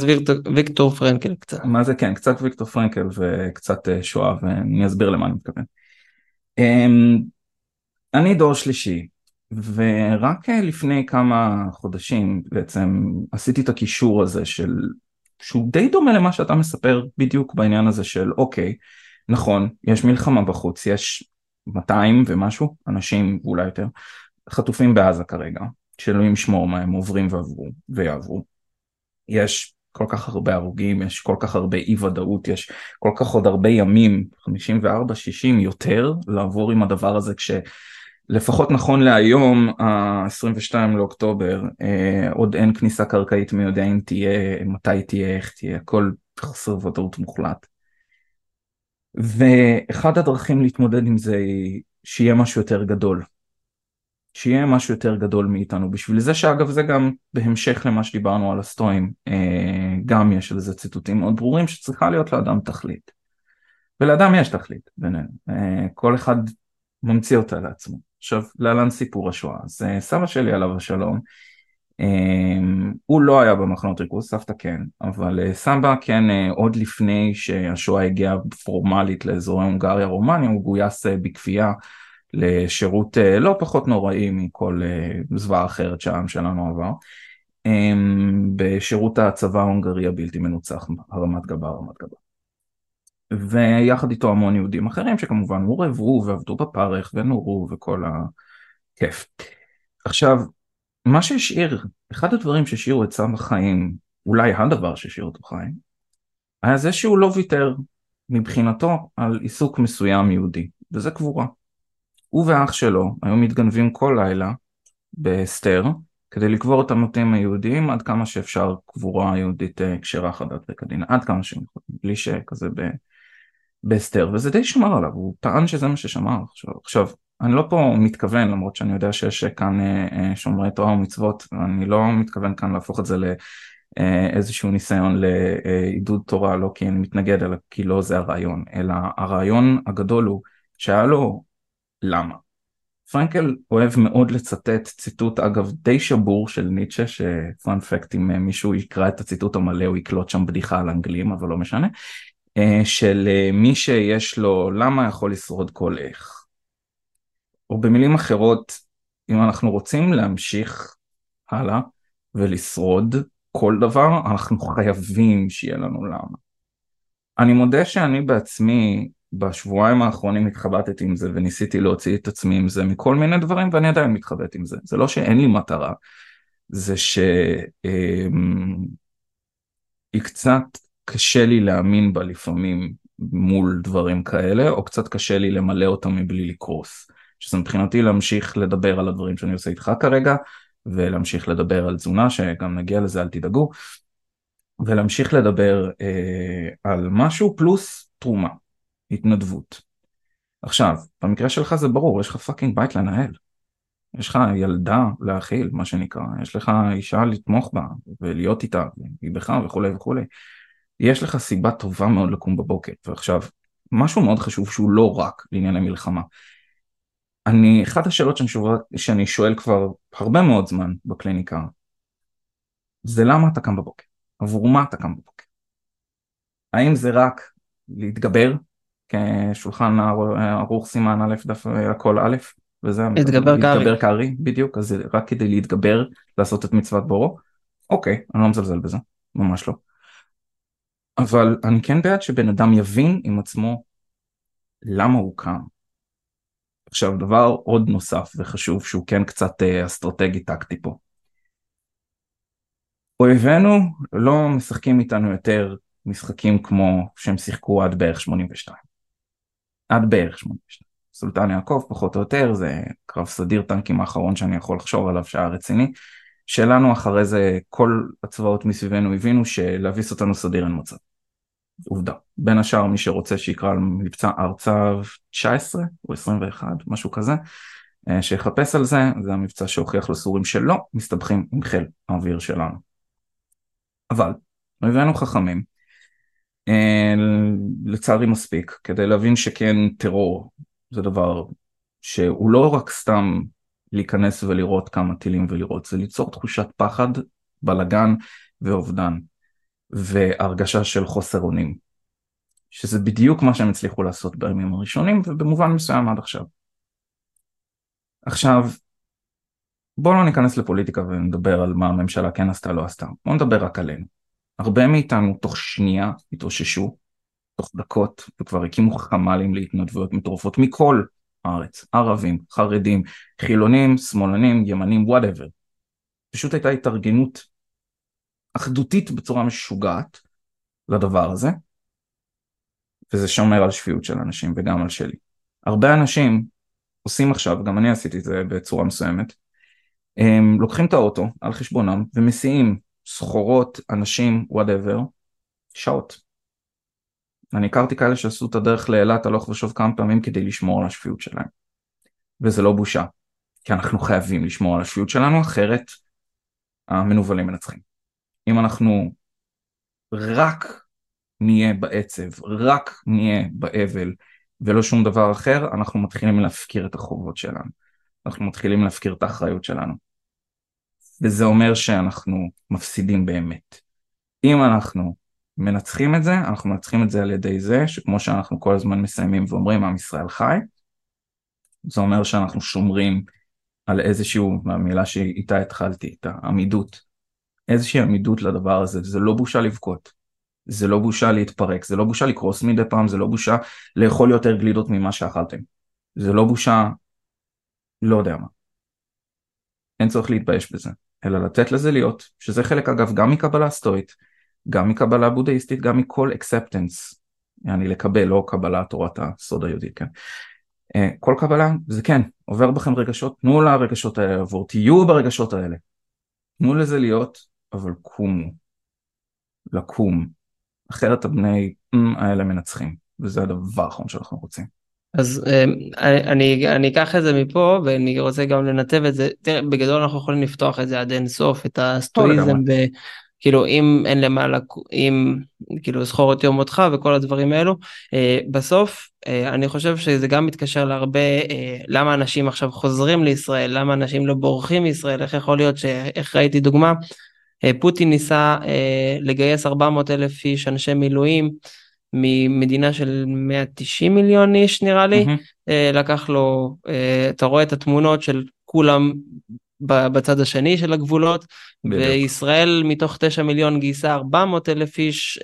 ויקטור פרנקל קצת. מה זה כן, קצת ויקטור פרנקל וקצת שואה, ואני אסביר למה אני מתכוון. אני דור שלישי, ורק לפני כמה חודשים בעצם עשיתי את הקישור הזה של, שהוא די דומה למה שאתה מספר בדיוק בעניין הזה של אוקיי, נכון, יש מלחמה בחוץ, יש מאתיים ומשהו אנשים ואולי יותר חטופים בעזה כרגע, שאלוהים שמור מה הם עוברים ועברו ויעברו, יש כל כך הרבה הרוגים, יש כל כך הרבה אי ודאות, יש כל כך עוד הרבה ימים, חמישים וארבע שישים יותר לעבור עם הדבר הזה כש... לפחות נכון להיום, ה-עשרים ושניים לאוקטובר, אה, עוד אין כניסה קרקעית מי יודע אם תהיה, מתי תהיה, איך תהיה, הכל חסר ודאות מוחלט. ואחד הדרכים להתמודד עם זה היא שיהיה משהו יותר גדול. שיהיה משהו יותר גדול מאיתנו. בשביל זה שאגב זה גם בהמשך למה שדיברנו על הסטואים, אה, גם יש לזה ציטוטים מאוד ברורים שצריכה להיות לאדם תכלית. ולאדם יש תכלית בינינו. אה, כל אחד ממציא אותה לעצמו. עכשיו, להלן סיפור השואה, אז סבא שלי עליו השלום, הוא לא היה במחנות ריכוז, סבתא כן, אבל סבא כן, עוד לפני שהשואה הגיעה פורמלית לאזורי הונגריה רומניה, הוא גויס בכפייה לשירות לא פחות נוראי מכל זוועה אחרת שהעם שלנו עבר, בשירות הצבא ההונגרי הבלתי מנוצח, הרמת גבה, הרמת גבה. ויחד איתו המון יהודים אחרים שכמובן הורבו ועבדו בפרך ונורו וכל הכיף. עכשיו, מה שהשאיר, אחד הדברים שהשאירו את סבא חיים, אולי הדבר שהשאיר אותו חיים, היה זה שהוא לא ויתר מבחינתו על עיסוק מסוים יהודי, וזה קבורה. הוא ואח שלו היו מתגנבים כל לילה בסתר, כדי לקבור את המתים היהודיים, עד כמה שאפשר קבורה יהודית כשרה חדת וכדין, עד כמה שהם יכולים, בלי שכזה ב... בסתר, וזה די שמר עליו, הוא טען שזה מה ששמר. עכשיו, אני לא פה מתכוון, למרות שאני יודע שיש כאן שומרי תורה ומצוות, אני לא מתכוון כאן להפוך את זה לאיזשהו ניסיון לעידוד תורה, לא כי אני מתנגד, אלא כי לא זה הרעיון, אלא הרעיון הגדול הוא שהיה לו למה. פרנקל אוהב מאוד לצטט ציטוט, אגב, די שבור של ניטשה, שפאנפקט אם מישהו יקרא את הציטוט המלא, הוא יקלוט שם בדיחה על אנגלים, אבל לא משנה, של מי שיש לו למה יכול לשרוד כל איך. או במילים אחרות, אם אנחנו רוצים להמשיך הלאה ולשרוד כל דבר, אנחנו חייבים שיהיה לנו למה. אני מודה שאני בעצמי, בשבועיים האחרונים התחבטתי עם זה, וניסיתי להוציא את עצמי עם זה מכל מיני דברים, ואני עדיין מתחבט עם זה. זה לא שאין לי מטרה, זה שהיא קצת קשה לי להאמין בה לפעמים מול דברים כאלה, או קצת קשה לי למלא אותם מבלי לקרוס. שזה מבחינתי להמשיך לדבר על הדברים שאני עושה איתך כרגע, ולהמשיך לדבר על תזונה, שגם נגיע לזה, אל תדאגו, ולהמשיך לדבר אה, על משהו פלוס תרומה, התנדבות. עכשיו, במקרה שלך זה ברור, יש לך פאקינג בית לנהל, יש לך ילדה להכיל, מה שנקרא, יש לך אישה לתמוך בה, ולהיות איתה, היא בך וכו' וכו'. יש לך סיבה טובה מאוד לקום בבוקר, ועכשיו, משהו מאוד חשוב שהוא לא רק לעניין המלחמה, אני, אחת השאלות שאני שואל, שאני שואל כבר הרבה מאוד זמן בקליניקה, זה למה אתה קם בבוקר? עבור מה אתה קם בבוקר? האם זה רק להתגבר, כשולחן ערוך סימן א' דף הכל א', וזה להתגבר כערי, בדיוק, אז רק כדי להתגבר, לעשות את מצוות בורו, אוקיי, אני לא מזלזל בזה, ממש לא. אבל אני כן בעד שבן אדם יבין עם עצמו למה הוא קם. עכשיו, דבר עוד נוסף וחשוב, שהוא כן קצת אסטרטגי-טקטי פה. אויבינו לא משחקים איתנו יותר משחקים כמו שהם שיחקו עד בערך שמונים ושתיים. עד בערך שמונים ושתיים. סולטן יעקב, פחות או יותר, זה קרב סדיר טנקים האחרון שאני יכול לחשוב עליו שעה רציני. שלנו אחרי זה, כל הצבאות מסביבנו הבינו שלהביס אותנו סדיר אין מצב. עובדה. בין השאר מי שרוצה שיקרא על מבצע ארצה תשע עשרה או עשרים ואחת, משהו כזה, שיחפש על זה, זה המבצע שהוכיח לסורים שלא מסתבכים עם חיל האוויר שלנו. אבל, הבאנו חכמים, לצערי מספיק, כדי להבין שכן טרור, זה דבר שהוא לא רק סתם להיכנס ולראות כמה טילים ולראות, זה ליצור תחושת פחד, בלגן ואובדן. והרגשה של חוסר אונים, שזה בדיוק מה שהם הצליחו לעשות בימים הראשונים, ובמובן מסוים עד עכשיו. עכשיו, בואו לא ניכנס לפוליטיקה ונדבר על מה הממשלה כן עשתה, לא עשתה. בואו נדבר רק עלינו. הרבה מאיתנו תוך שנייה התאוששו, תוך דקות, וכבר הקימו חמ"לים להתנדבויות מטורפות מכל הארץ, ערבים, חרדים, חילונים, שמאלנים, ימנים, whatever. פשוט הייתה התארגנות אחדותית בצורה משוגעת לדבר הזה, וזה שומר על שפיות של אנשים וגם על שלי. הרבה אנשים עושים עכשיו, גם אני עשיתי את זה בצורה מסוימת, הם לוקחים את האוטו על חשבונם ומסיעים סחורות, אנשים, whatever, שעות. אני הכרתי כאלה שעשו את הדרך לאילת הלוך ושוב כמה פעמים כדי לשמור על השפיות שלהם. וזה לא בושה, כי אנחנו חייבים לשמור על השפיות שלנו, אחרת המנובלים מנצחים. אם אנחנו רק נהיה בעצב, רק נהיה באבל, ולא שום דבר אחר, אנחנו מתחילים להפקיר את החובות שלנו. אנחנו מתחילים להפקיר את האחריות שלנו. וזה אומר שאנחנו מפסידים באמת. אם אנחנו מנצחים את זה, אנחנו מנצחים את זה על ידי זה, שכמו שאנחנו כל הזמן מסיימים ואומרים, עם ישראל חי, זה אומר שאנחנו שומרים על איזשהו, המילה שאיתה התחלתי, איתה, עמידות. איזושהי עמידות לדבר הזה, זה לא בושה לבכות, זה לא בושה להתפרק, זה לא בושה לקרוס מדי פעם, זה לא בושה לאכול יותר גלידות ממה שאכלתם, זה לא בושה, לא יודע מה. אין צורך להתבייש בזה, אלא לתת לזה להיות, שזה חלק אגב גם מקבלה סטואית, גם מקבלה בודהיסטית, גם מכל acceptance, אני לקבל, לא קבלה תורת הסוד היהודית, כן. כל קבלה, זה כן, עובר בכם רגשות, תנו לה הרגשות האלה לעבור, תהיו ברגשות האלה, תנו לזה להיות, אבל קומו, לקום, אחרת הבני האלה מנצחים, וזה הדבר האחרון שאנחנו רוצים. אז אני, אני אקח את זה מפה, ואני רוצה גם לנתב את זה. תראה, בגדול אנחנו יכולים לפתוח את זה עד אין סוף, את הסטואיזם, וכאילו אם אין למעלה, אם כאילו זכור אותי או מותך וכל הדברים האלו, בסוף אני חושב שזה גם מתקשר להרבה, למה אנשים עכשיו חוזרים לישראל, למה אנשים לא בורחים מישראל, איך יכול להיות שאיך ראיתי דוגמה, פוטין ניסה לגייס ארבע מאות אלף איש אנשי מילואים, ממדינה של מאה ותשעים מיליון איש נראה לי, mm-hmm. לקח לו, אתה רואה את התמונות של כולם בצד השני של הגבולות, וישראל מתוך תשעה מיליון גייסה ארבע מאות אלף איש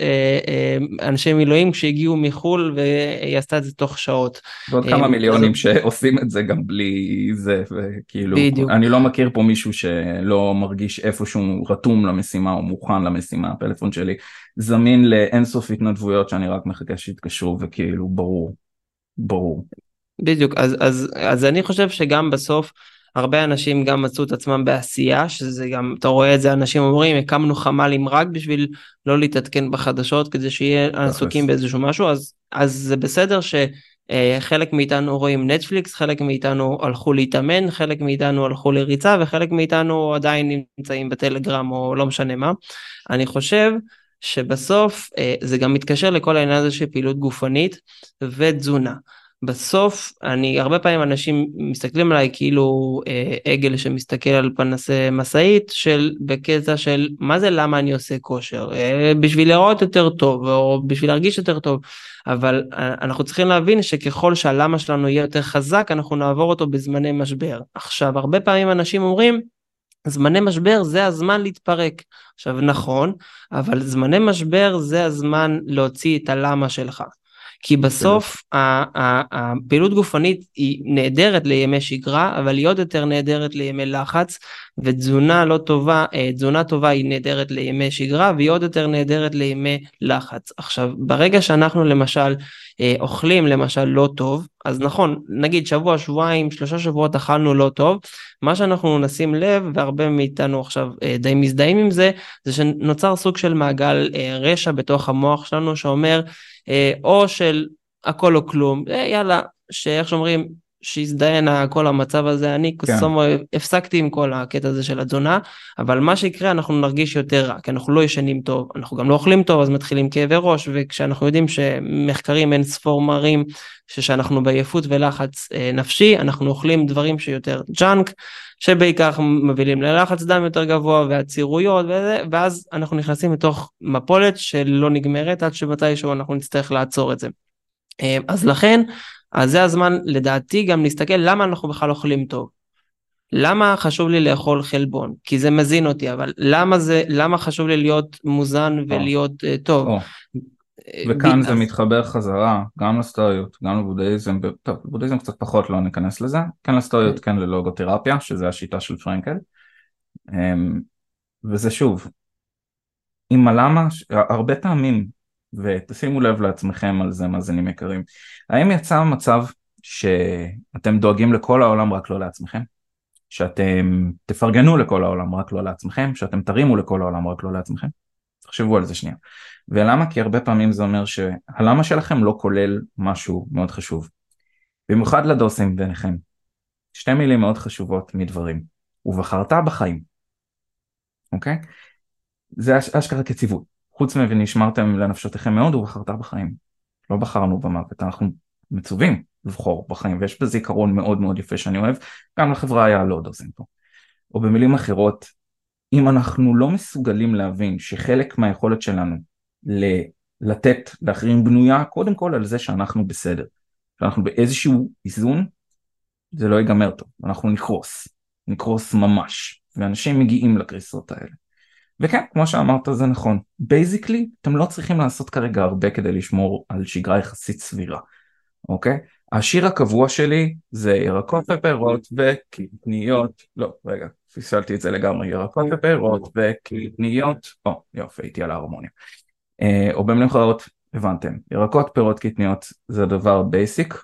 אנשי מילואים שהגיעו מחול, והיא עשתה את זה תוך שעות. ועוד כמה מיליונים שעושים את זה גם בלי זה, וכאילו, אני לא מכיר פה מישהו שלא מרגיש איפשהו רתום למשימה או מוכן למשימה. הפלאפון שלי זמין לאינסוף התנדבויות שאני רק מחכה שיתקשרו, וכאילו ברור, ברור. בדיוק, אז, אז, אז אני חושב שגם בסוף, הרבה אנשים גם מצאו את עצמם בעשייה, שזה גם, אתה רואה את זה, אנשים אומרים, הקמנו חמל עם רק בשביל לא להתעדכן בחדשות, כדי שיהיה עסוקים באיזשהו משהו, אז, אז זה בסדר שחלק מאיתנו רואים נטפליקס, חלק מאיתנו הלכו להתאמן, חלק מאיתנו הלכו לריצה, וחלק מאיתנו עדיין נמצאים בטלגרם, או לא משנה מה. אני חושב שבסוף זה גם מתקשר לכל העניין הזה של פעילות גופנית ותזונה. בסוף, אני, הרבה פעמים אנשים מסתכלים עליי כאילו אה, עגל שמסתכל על פנסי מסעית, של, בקטע של מה זה למה אני עושה כושר, אה, בשביל לראות יותר טוב, או בשביל להרגיש יותר טוב, אבל אה, אנחנו צריכים להבין שככל שהלמה שלנו יהיה יותר חזק, אנחנו נעבור אותו בזמני משבר. עכשיו, הרבה פעמים אנשים אומרים, זמני משבר זה הזמן להתפרק. עכשיו, נכון, אבל זמני משבר זה הזמן להוציא את הלמה שלך. כי בסוף הפעילות גופנית היא נהדרת לימי שגרה, אבל היא עוד יותר נהדרת לימי לחץ, ותזונה לא טובה, תזונה טובה היא נהדרת לימי שגרה, והיא עוד יותר נהדרת לימי לחץ. עכשיו, ברגע שאנחנו למשל אוכלים למשל לא טוב, אז נכון, נגיד שבוע, שבועיים, שלושה שבועות אכלנו לא טוב, מה שאנחנו נשים לב, והרבה מאיתנו עכשיו די מזדהים עם זה, זה שנוצר סוג של מעגל רשע בתוך המוח שלנו, שאומר, או של הכל או כלום, יאללה, שאיך שאומרים, שיזדיין כל המצב הזה, אני קוסומו, הפסקתי עם כל הקטע הזה של התזונה, אבל מה שיקרה, אנחנו נרגיש יותר רע, כי אנחנו לא ישנים טוב, אנחנו גם לא אוכלים טוב, אז מתחילים כאבי ראש, וכשאנחנו יודעים שמחקרים אין ספור מראים, ששאנחנו בעייפות ולחץ נפשי, אנחנו אוכלים דברים שיותר ג'אנק, שבעיקר מבילים ללחץ דם יותר גבוה, והצירויות, וזה, ואז אנחנו נכנסים לתוך מפולת שלא נגמרת, עד שמתישהו אנחנו נצטרך לעצור את זה. אז לכן, אז זה הזמן לדעתי גם להסתכל למה אנחנו בכלל אוכלים טוב. למה חשוב לי לאכול חלבון? כי זה מזין אותי, אבל למה זה, למה חשוב לי להיות מוזן ולהיות oh. טוב? Oh. וכאן ב... זה אז... מתחבר חזרה, גם לסטואיות, גם לבודהיזם, ב... טוב, לבודהיזם קצת פחות לא ניכנס לזה, כן לסטואיות, okay. כן ללוגותרפיה, שזה השיטה של פרנקל, וזה שוב, עם הלמה, הרבה טעמים, ותשימו לב לעצמכם על זה, מאזינים יקרים. האם יצא מצב שאתם דואגים לכל העולם רק לא לעצמכם? שאתם תפרגנו לכל העולם רק לא לעצמכם? שאתם תרימו לכל העולם רק לא לעצמכם? תחשבו על זה שנייה. ולמה? כי הרבה פעמים זה אומר שהלמה שלכם לא כולל משהו מאוד חשוב. במיוחד לדוסים ביניכם. שתי מילים מאוד חשובות מדברים. ובחרת בחיים. אוקיי? זה אשכרה כציווי. חוץ מ"ונשמרתם לנפשותיכם מאוד" ובחרת בחיים. לא בחרנו במוות, אנחנו מצווים לבחור בחיים, ויש בזה זיכרון מאוד מאוד יפה שאני אוהב, גם לחברה היה לא דוזים פה. או במילים אחרות, אם אנחנו לא מסוגלים להבין שחלק מהיכולת שלנו לתת לאחרים בנויה, קודם כל על זה שאנחנו בסדר, שאנחנו באיזשהו איזון, זה לא ייגמר טוב, אנחנו נקרוס, נקרוס ממש, ואנשים מגיעים לקריסות האלה. וכן, כמו שאמרת, זה נכון. בייזיקלי, אתם לא צריכים לעשות כרגע הרבה כדי לשמור על שגרה יחסית סבירה. אוקיי? השיר הקבוע שלי זה ירקות ופירות וקטניות. לא, רגע, פסלתי את זה לגמרי. ירקות ופירות וקטניות. או, יופי, הייתי על ההרמוניה. או במילים אחרות, הבנתם. ירקות, פירות, קטניות, זה דבר בייסיק.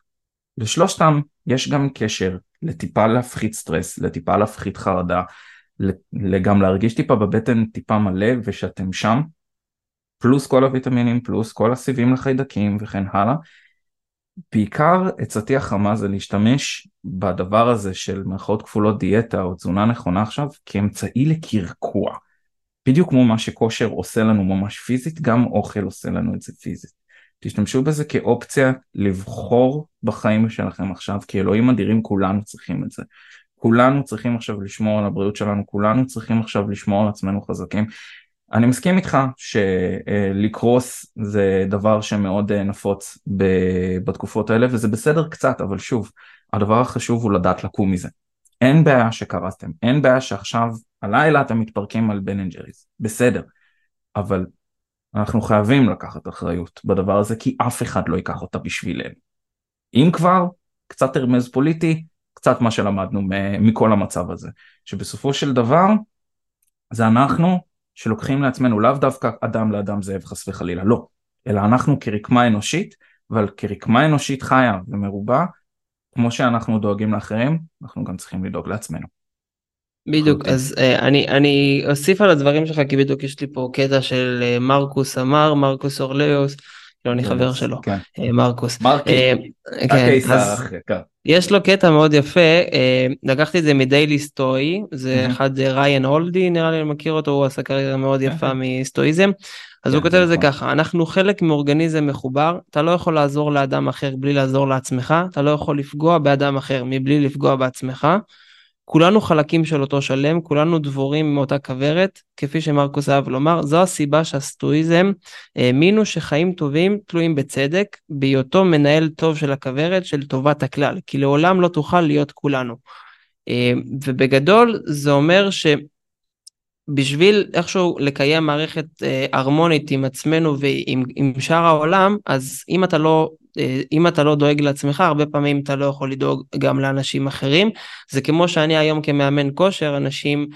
לשלושתם יש גם קשר לטיפה להפחית סטרס, לטיפה להפחית חרדה, גם להרגיש טיפה בבטן טיפה מלא ושאתם שם, פלוס כל הוויטמינים, פלוס כל הסיבים לחיידקים וכן הלאה, בעיקר הצעתי החמה זה להשתמש בדבר הזה של מרכאות כפולות דיאטה או תזונה נכונה עכשיו כאמצעי לקרקוע. בדיוק כמו מה שכושר עושה לנו ממש פיזית, גם אוכל עושה לנו את זה פיזית. תשתמשו בזה כאופציה לבחור בחיים שלכם עכשיו, כי אלוהים אדירים כולנו צריכים את זה. כולנו צריכים עכשיו לשמור על הבריאות שלנו, כולנו צריכים עכשיו לשמור על עצמנו חזקים. אני מסכים איתך שלקרוס זה דבר שמאוד נפוץ בתקופות האלה, וזה בסדר קצת, אבל שוב, הדבר החשוב הוא לדעת לקום מזה. אין בעיה שקרסתם, אין בעיה שעכשיו הלילה אתם מתפרקים על בן אנד ג'ריז, בסדר, אבל אנחנו חייבים לקחת אחריות בדבר הזה, כי אף אחד לא ייקח אותה בשבילנו. אם כבר, קצת הרמז פוליטי, קצת מה שלמדנו מכל המצב הזה, שבסופו של דבר, זה אנחנו שלוקחים לעצמנו, לאו דווקא אדם לאדם זאב חס וחלילה, לא, אלא אנחנו כרקמה אנושית, אבל כרקמה אנושית חיה ומרובה, כמו שאנחנו דואגים לאחרים, אנחנו גם צריכים לדאוג לעצמנו. בדיוק, אז אני, אני אוסיף על הדברים שלך, כי בדיוק יש לי פה קטע של מרקוס אמר, מרקוס אורליוס, לא, אני חבר שלו, מרקוס. מרקוס. יש לו קטע מאוד יפה, לקחתי את זה מדיילי סטואי, זה אחד ריאן הולידיי, נראה לי, אני מכיר אותו, הוא עשה קריירה מאוד יפה מסטואיזם, אז הוא כותב את זה ככה, אנחנו חלק מאורגניזם מחובר, אתה לא יכול לעזור לאדם אחר בלי לעזור לעצמך, אתה לא יכול לפגוע באדם אחר מבלי לפגוע בעצמך, כולנו חלקים של אותו שלם, כולנו דבורים מאותה כברת, כפי שמרקוס אהב לומר, זו הסיבה שהסטואיזם האמינו שחיים טובים תלויים בצדק, בהיותו מנהל טוב של הכברת, של טובת הכלל, כי לעולם לא תוכל להיות כולנו. ובגדול זה אומר ש... בשביל איכשהו לקיים מערכת הרמונית עם עצמנו ועם עם שאר העולם, אז אם אתה לא, אם אתה לא דואג לעצמך, הרבה פעמים אתה לא יכול לדאוג גם לאנשים אחרים. זה כמו שאני היום כמאמן כושר, אנשים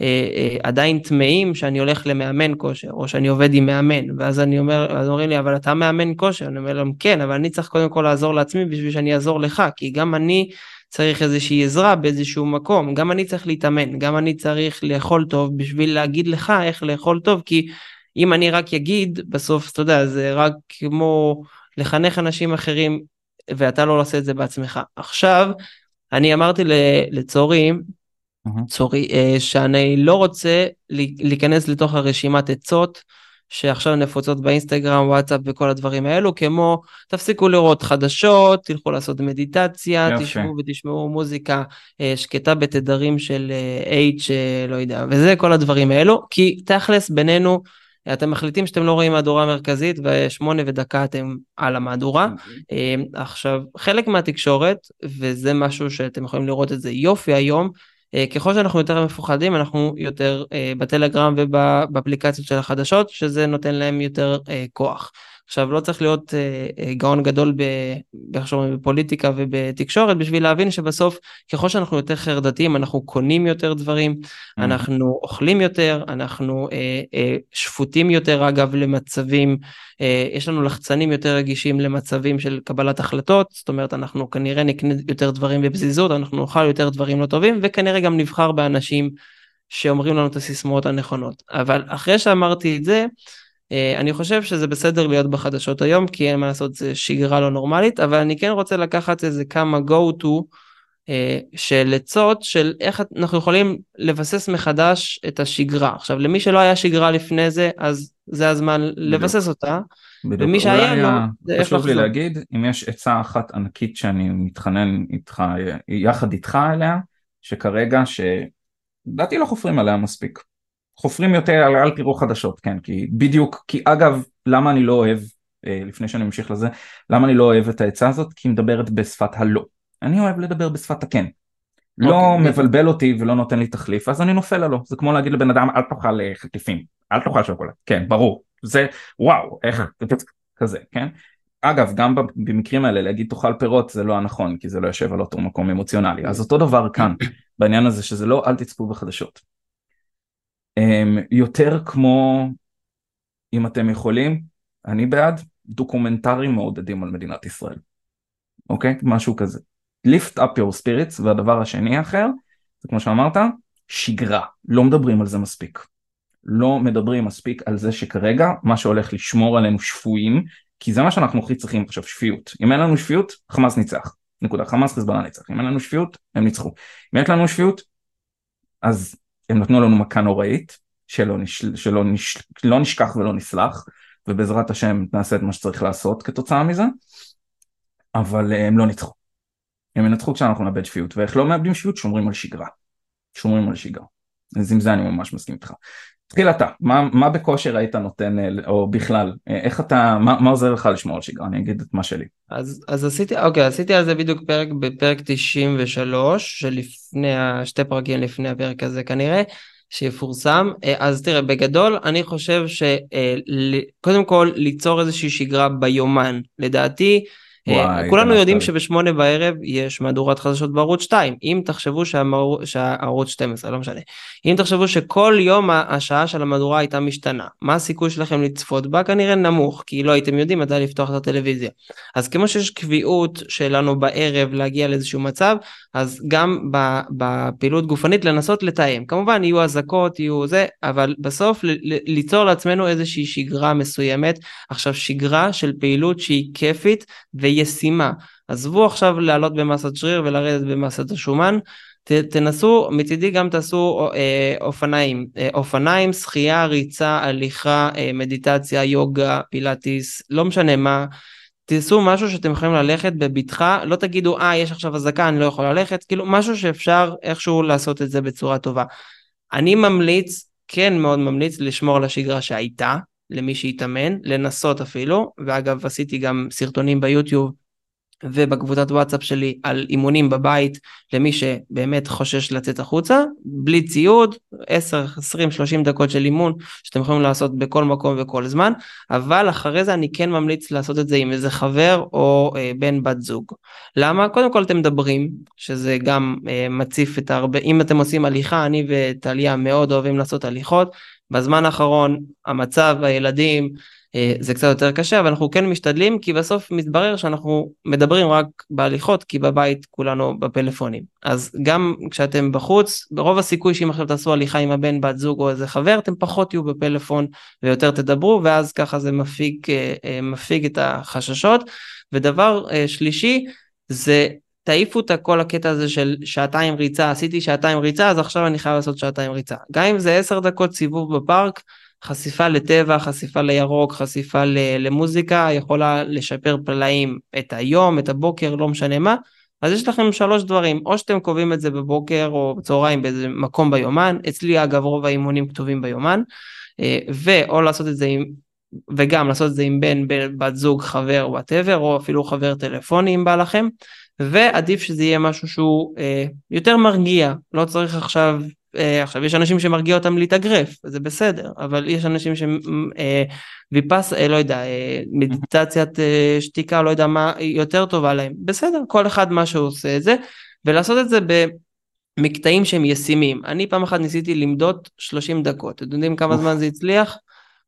אה, אה, עדיין תמאים שאני הולך למאמן כושר, או שאני עובד עם מאמן, ואז אני אומר, אז אומרים לי, אבל אתה מאמן כושר, אני אומר להם, כן, אבל אני צריך קודם כל לעזור לעצמי בשביל שאני אעזור לך, כי גם אני... צריך איזושהי עזרה באיזשהו מקום, גם אני צריך להתאמן, גם אני צריך לאכול טוב, בשביל להגיד לך איך לאכול טוב, כי אם אני רק אגיד, בסוף, אתה יודע, זה רק כמו לחנך אנשים אחרים, ואתה לא עושה את זה בעצמך. עכשיו, אני אמרתי לצורי, צורי, שאני לא רוצה להיכנס לתוך הרשימת עצות, שעכשיו נפוצות באינסטגרם, וואטסאפ וכל הדברים האלו, כמו תפסיקו לראות חדשות, תלכו לעשות מדיטציה, תשמעו ותשמעו מוזיקה שקטה בתדרים של H, לא יודע, וזה כל הדברים האלו, כי תכלס בינינו, אתם מחליטים שאתם לא רואים מהדורה מרכזית, ושמונה ודקה אתם על המהדורה. עכשיו, חלק מהתקשורת, וזה משהו שאתם יכולים לראות את זה יופי היום, ככל שאנחנו יותר מפוחדים, אנחנו יותר בטלגרם ובאפליקציות של החדשות, שזה נותן להם יותר כוח. עכשיו, לא צריך להיות גאון גדול בפוליטיקה ובתקשורת, בשביל להבין שבסוף, ככל שאנחנו יותר חרדתיים, אנחנו קונים יותר דברים, אנחנו אוכלים יותר, אנחנו שפוטים יותר, אגב, למצבים, יש לנו לחצנים יותר רגישים למצבים של קבלת החלטות, זאת אומרת, אנחנו כנראה נקנה יותר דברים בבזיזות, אנחנו נאכל יותר דברים לא טובים, וכנראה גם נבחר באנשים שאומרים לנו את הסיסמאות הנכונות. אבל אחרי שאמרתי את זה, אני חושב שזה בסדר להיות בחדשות היום, כי אין מה לעשות, זה שגרה לא נורמלית, אבל אני כן רוצה לקחת איזה כמה go to של עצות, של איך אנחנו יכולים לבסס מחדש את השגרה. עכשיו, למי שלא היה שגרה לפני זה, אז זה הזמן בדיוק. לבסס אותה, בדיוק. ומי שהיה לא... היה... חשוב לי להגיד, אם יש עצה אחת ענקית שאני מתחנן איתך, יחד איתך עליה, שכרגע שדעתי לא חופרים עליה מספיק. חופרים יותר על, על פירו חדשות, כן, כי בדיוק, כי אגב, למה אני לא אוהב, אה, לפני שאני ממשיך לזה, למה אני לא אוהב את העצה הזאת? כי מדברת בשפת הלא. אני אוהב לדבר בשפת הכן. Okay, לא okay. מבלבל אותי ולא נותן לי תחליף, אז אני נופל עלו. זה כמו להגיד לבן אדם, אל תאכל חטיפים, אל תאכל שוקולד. כן, ברור. זה, וואו, איך, כזה, כן? אגב, גם במקרים האלה, להגיד תאכל פירות, זה לא הנכון, כי זה לא יושב על אותו מקום אמוציונלי. אז אותו דבר כאן, בעניין הזה, שזה לא, אל תצפו בחדשות. יותר כמו, אם אתם יכולים, אני בעד, דוקומנטרים מעודדים על מדינת ישראל. אוקיי? משהו כזה. Lift up your spirits, והדבר השני האחר, זה כמו שאמרת, שגרה. לא מדברים על זה מספיק. לא מדברים מספיק על זה שכרגע, מה שהולך לשמור עלינו שפויים, כי זה מה שאנחנו הכי צריכים עכשיו, שפיות. אם אין לנו שפיות, חמאס ניצח. נקודה. חמאס חזבאללה ניצח. אם אין לנו שפיות, הם ניצחו. אם אין לנו שפיות, אז הם נתנו לנו מכה נוראית, שלא נש... שלא נש... לא נשכח ולא נסלח, ובעזרת השם נעשה את מה שצריך לעשות כתוצאה מזה, אבל הם לא ניצחו. הם ינצחו כשאנחנו נאבד שפיות, ואיך לא מאבדים שפיות? שומרים על שגרה. שומרים על שגרה. אז עם זה אני ממש מסכים איתך. תחיל אתה, מה, מה בכושר היית נותן, או בכלל, איך אתה, מה, מה עוזר לך לשמור על שגרה? אני אגיד את מה שלי. אז, אז עשיתי, אוקיי, עשיתי על זה בדיוק פרק, בפרק תשעים ושלוש, שלפני, שתי פרקים לפני הפרק הזה כנראה, שיפורסם. אז תראה, בגדול, אני חושב שקודם כל, ליצור איזושהי שגרה ביומן, לדעתי, וואי, כולנו יודעים שבשמונה בערב יש מהדורת חדשות בערוץ שתיים, אם תחשבו שהמור... שהערוץ שתים עשרה, לא משנה, אם תחשבו שכל יום השעה של המהדורה הייתה משתנה, מה הסיכוי שלכם לצפות בה? כנראה נמוך, כי לא הייתם יודעים מתי לפתוח את הטלוויזיה. אז כמו שיש קביעות שלנו בערב להגיע לאיזשהו מצב, אז גם בפעילות גופנית לנסות לתאם, כמובן יהיו הזקות, יהיו זה, אבל בסוף ל- ליצור לעצמנו איזושהי שגרה מסוימת, עכשיו שגרה של פעילות שהיא כיפית וישימה, עזבו עכשיו לעלות במסת שריר ולרדת במסת השומן, ת- תנסו, מצידי גם תעשו אה, אופניים, אה, אופניים, שחייה, ריצה, הליכה, אה, מדיטציה, יוגה, פילאטיס, לא משנה מה, תעשו משהו שאתם יכולים ללכת בביטחה, לא תגידו, אה, יש עכשיו הזקה, אני לא יכול ללכת, כאילו משהו שאפשר איכשהו לעשות את זה בצורה טובה. אני ממליץ, כן מאוד ממליץ, לשמור על השגרה שהייתה, למי שיתאמן, לנסות אפילו, ואגב, עשיתי גם סרטונים ביוטיוב, ובקבוצת וואטסאפ שלי, על אימונים בבית, למי שבאמת חושש לצאת החוצה, בלי ציוד, עשר, עשרים, שלושים דקות של אימון, שאתם יכולים לעשות בכל מקום וכל זמן, אבל אחרי זה אני כן ממליץ לעשות את זה עם איזה חבר, או אה, בן בת זוג. למה? קודם כל אתם מדברים, שזה גם אה, מציף את הרבה, אם אתם עושים הליכה, אני וטליה מאוד אוהבים לעשות הליכות, בזמן האחרון, המצב, הילדים, זה קצת יותר קשה, אבל אנחנו כן משתדלים, כי בסוף מתברר שאנחנו מדברים רק בהליכות, כי בבית כולנו בפלאפונים. אז גם כשאתם בחוץ, ברוב הסיכוי שאם עכשיו תעשו הליכה עם הבן, בת זוג או איזה חבר, אתם פחות יהיו בפלאפון ויותר תדברו, ואז ככה זה מפיג, מפיג את החששות. ודבר שלישי, זה תעיפו את כל הקטע הזה של שעתיים ריצה, עשיתי שעתיים ריצה, אז עכשיו אני חייב לעשות שעתיים ריצה. גם אם זה עשר דקות סיבוב בפארק, חשיפה לטבע, חשיפה לירוק, חשיפה למוזיקה, יכולה לשפר פלאים את היום, את הבוקר, לא משנה מה. אז יש לכם שלוש דברים, או שאתם קובעים את זה בבוקר או בצהריים באיזה מקום ביומן, אצלי אגב רוב האימונים כתובים ביומן, ואו לעשות את זה עם, וגם לעשות את זה עם בן, בת זוג, חבר, whatever, או אפילו חבר טלפוני אם בא לכם, ועדיף שזה יהיה משהו שהוא אה, יותר מרגיע, לא צריך עכשיו, אה, עכשיו יש אנשים שמרגיע אותם להתאגרף, זה בסדר, אבל יש אנשים שוויפס, אה, אה, לא יודע, אה, מדיטציית אה, שתיקה, לא יודע מה, יותר טובה להם, בסדר, כל אחד מה שהוא עושה את זה, ולעשות את זה במקטעים שהם ישימים, אני פעם אחת ניסיתי למדות שלושים דקות, אתם יודעים כמה זמן זה הצליח?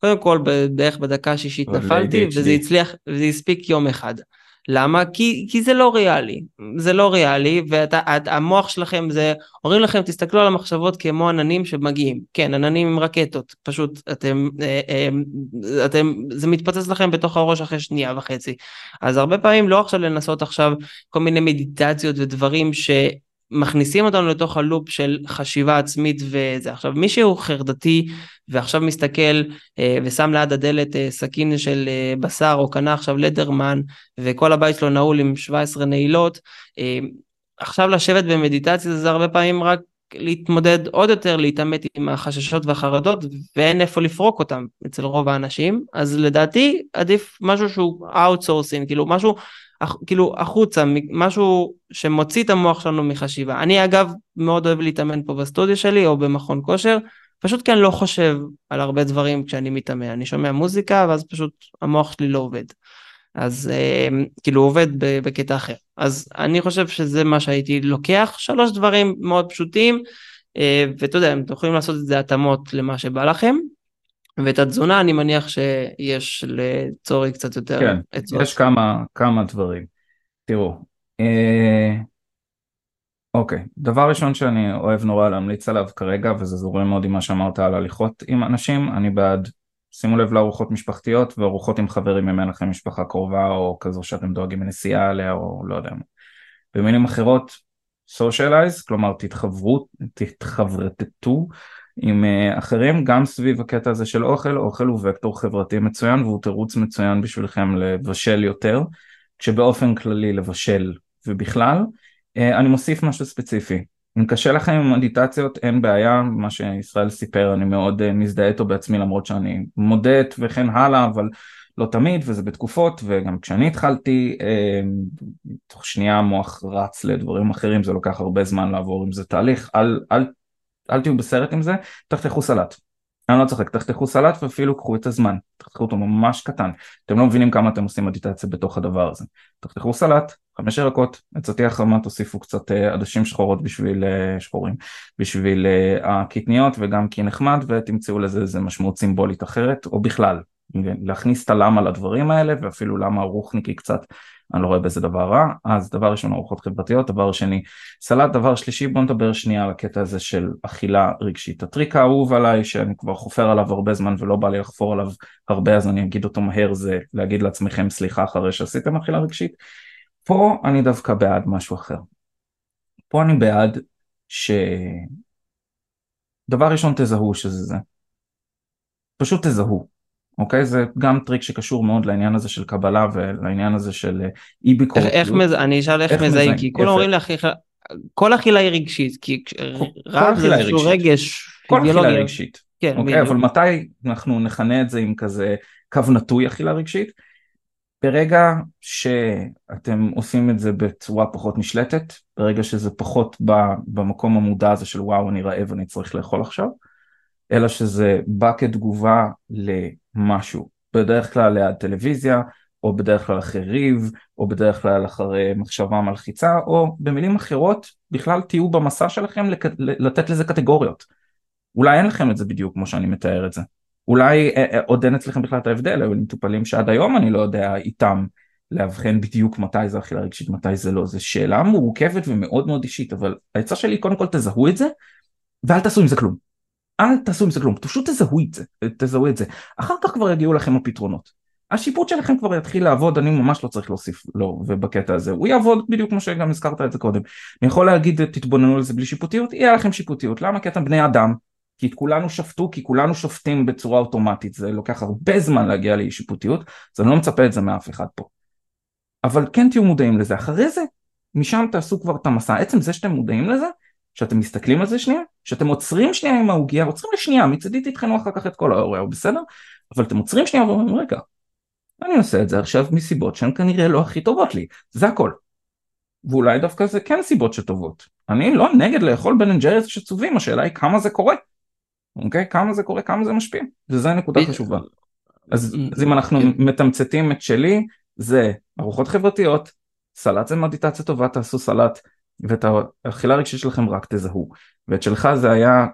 קודם כל בערך בדקה שישית נפלתי, וזה הצליח, וזה הספיק יום אחד, למה? כי, כי זה לא ריאלי, זה לא ריאלי, והמוח שלכם זה, אומרים לכם, תסתכלו על המחשבות כמו עננים שמגיעים, כן, עננים עם רקטות, פשוט אתם, אתם, זה מתפוצץ לכם בתוך הראש אחרי שנייה וחצי, אז הרבה פעמים לא עכשיו לנסות עכשיו כל מיני מדיטציות ודברים ש... מכניסים אותנו לתוך הלופ של חשיבה עצמית וזה. עכשיו, מישהו חרדתי ועכשיו מסתכל ושם ליד הדלת סכין של בשר או קנה עכשיו לדרמן וכל הבית שלו נעול עם שבע עשרה נעילות, עכשיו לשבת במדיטציה זה הרבה פעמים רק להתמודד עוד יותר, להתעמת עם החששות והחרדות ואין איפה לפרוק אותם אצל רוב האנשים, אז לדעתי עדיף משהו שהוא outsourcing, כאילו משהו כאילו החוצה, משהו שמוציא את המוח שלנו מחשיבה. אני אגב מאוד אוהב להתאמן פה בסטודיו שלי או במכון כושר, פשוט כי אני לא חושב על הרבה דברים כשאני מתאמן, אני שומע מוזיקה ואז פשוט המוח שלי לא עובד, אז אה, כאילו עובד בקטע אחר, אז אני חושב שזה מה שהייתי לוקח, שלוש דברים מאוד פשוטים, אה, ואתה יודע, אתם יכולים לעשות את זה התאמות למה שבא לכם, ואת התזונה אני מניח שיש לצורי קצת יותר. כן, יש כמה, כמה דברים. תראו, אה, אוקיי, דבר ראשון שאני אוהב נורא להמליץ עליו כרגע, וזה זורם מאוד עם מה שאמרת על הליכות עם אנשים, אני בעד שימו לב לארוחות משפחתיות וארוחות עם חברים, אם אין לכם משפחה קרובה או כזו שאתם דואגים מנסיעה עליה או לא יודע מה. במילים אחרות, socialize, כלומר תתחברו, תתחברתו עם אחרים, גם סביב הקטע הזה של אוכל. אוכל הוא וקטור חברתי מצוין, והוא תירוץ מצוין בשבילכם לבשל יותר, כשבאופן כללי לבשל ובכלל. אני מוסיף משהו ספציפי. אם קשה לכם עם מדיטציות, אין בעיה, מה שישראל סיפר, אני מאוד מזדהה איתו בעצמי, למרות שאני מודעת וכן הלאה, אבל לא תמיד, וזה בתקופות, וגם כשאני התחלתי, תוך שנייה המוח רץ לדברים אחרים, זה לוקח הרבה זמן לעבור עם זה תהליך, אל, אל, אל תהיו בסרט עם זה, תחתכו סלט. אני לא צוחק, תחתכו סלט ואפילו קחו את הזמן, תחתכו אותו ממש קטן, אתם לא מבינים כמה אתם עושים מדיטציה בתוך הדבר הזה. תחתכו סלט, חמש ירקות, עצתי החמה, תוסיפו קצת עדשים שחורות בשביל שחורים, בשביל הקטניות וגם כי נחמד, ותמצאו לזה איזה משמעות סימבולית אחרת, או בכלל, להכניס את הלמה לדברים האלה, ואפילו למה רוחניקי קצת, אני לא רואה באיזה דבר רע. אז דבר ראשון, ארוחות חברתיות, דבר שני, סלט, דבר שלישי, בוא נדבר שנייה על הקטע הזה של אכילה רגשית. הטריק האהוב עליי, שאני כבר חופר עליו הרבה זמן ולא בא לי לחפור עליו הרבה, אז אני אגיד אותו מהר, זה להגיד לעצמכם סליחה אחרי שעשיתם אכילה רגשית. פה אני דווקא בעד משהו אחר. פה אני בעד ש... דבר ראשון, תזהו שזה זה. פשוט תזהו. אוקיי, זה גם טריק שקשור מאוד לעניין הזה של קבלה ולעניין הזה של אי ביקורת. איך מזה, אני אשאל איך מזהים, כי כולם אומרים לך, כל אכילה היא רגשית, כי רק זה איזשהו רגש. כל אכילה היא רגשית. אוקיי, אבל מתי אנחנו נכנה את זה עם כזה קו נטוי אכילה רגשית? ברגע שאתם עושים את זה בצורה פחות נשלטת, ברגע שזה פחות במקום המודע הזה של וואו, אני רעב, אני צריך לאכול עכשיו, אלא שזה בא כתגובה למשהו, בדרך כלל ליד טלוויזיה, או בדרך כלל אחרי ריב, או בדרך כלל אחרי מחשבה מלחיצה, או במילים אחרות, בכלל תהיו במסע שלכם לתת לזה קטגוריות. אולי אין לכם את זה בדיוק כמו שאני מתאר את זה. אולי עוד אין אצלכם בכלל את ההבדל, אבל מטופלים שעד היום אני לא יודע איתם להבחן בדיוק מתי זה אכילה רגשית, מתי זה לא. זו שאלה מורכבת ומאוד מאוד אישית, אבל העצה שלי, קודם כל תזהו את זה, ואל תעשו עם זה כלום. אל תעשו עם זה כלום, פשוט תזהו את זה, תזהו את זה. אחר כך כבר יגיעו לכם הפתרונות. השיפוט שלכם כבר יתחיל לעבוד, אני ממש לא צריך להוסיף לו, ובקטע הזה הוא יעבוד בדיוק כמו שגם הזכרת את זה קודם. אני יכול להגיד, תתבוננו על זה בלי שיפוטיות, יהיה לכם שיפוטיות. למה? כי אתם בני אדם, כי את כולנו שפטו, כי כולנו שופטים בצורה אוטומטית, זה לוקח הרבה זמן להגיע לי שיפוטיות, אז אני לא מצפה את זה מאף אחד פה. אבל כן תהיו מודעים לזה, אחרי זה, משם תעשו כבר את המסע. עצם זה שאתם מודעים לזה, שאתם מסתכלים על זה שנייה, שאתם עוצרים שנייה עם ההוגיה, עוצרים לשנייה, מצדי תתחנו אחר כך את כל ההוראה, בסדר? אבל אתם עוצרים שנייה ואומרים, רגע, אני עושה את זה עכשיו מסיבות שהן כנראה לא הכי טובות לי, זה הכל. ואולי דווקא זה כן סיבות שטובות. אני לא נגד לאכול בן אנד ג'ריס שצובים, השאלה היא כמה זה קורה. אוקיי? כמה זה קורה, כמה זה משפיע. וזו הנקודה חשובה. אז, אז אם אנחנו מתמצתים את שלי, זה ארוחות חברתיות, סלט זה מדיטציה טובה, תעשו סלט, ואת האכילה הרגשית שלכם רק תזהו, ואת שלך זה היה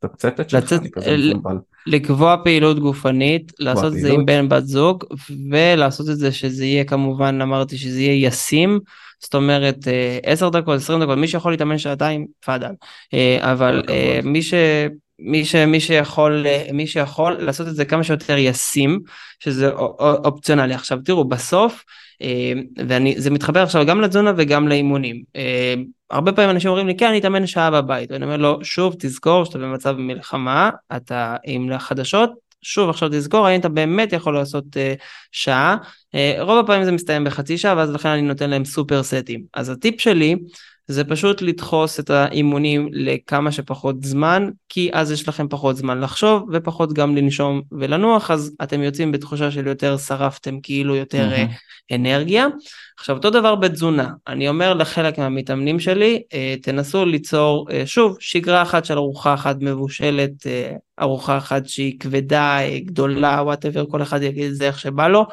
תמצתת שלך, לקבוע פעילות גופנית, לעשות את זה עם בן בת זוג, ולעשות את זה שזה יהיה כמובן, אמרתי שזה יהיה ישים, זאת אומרת עשר דקות, עשרים דקות, מי שיכול להתאמן שעתיים, פאדל, אבל מי ש... מי ש... מי שיכול, מי שיכול לעשות את זה כמה שיותר ישים, שזה אופציונלי. עכשיו תראו, בסוף, וזה מתחבר עכשיו גם לתזונה וגם לאימונים. הרבה פעמים אנשים אומרים לי, כן, אני אתאמן שעה בבית, ואני אומר לו, שוב, תזכור שאתה במצב מלחמה, אתה עם לחדשות, שוב, עכשיו תזכור, האם אתה באמת יכול לעשות שעה. רוב הפעמים זה מסתיים בחצי שעה, ואז לכן אני נותן להם סופר סטים. אז הטיפ שלי, זה פשוט לדחוס את האימונים לכמה שפחות זמן, כי אז יש לכם פחות זמן לחשוב, ופחות גם לנשום ולנוח, אז אתם יוצאים בתחושה של יותר שרפתם, כאילו יותר mm-hmm. אנרגיה. עכשיו, אותו דבר בתזונה, אני אומר לחלק מהמתאמנים שלי, תנסו ליצור, שוב, שגרה אחת של ארוחה אחת מבושלת, ארוחה אחת שהיא כבדה, גדולה, whatever, כל אחד יגיד את זה איך שבא לו,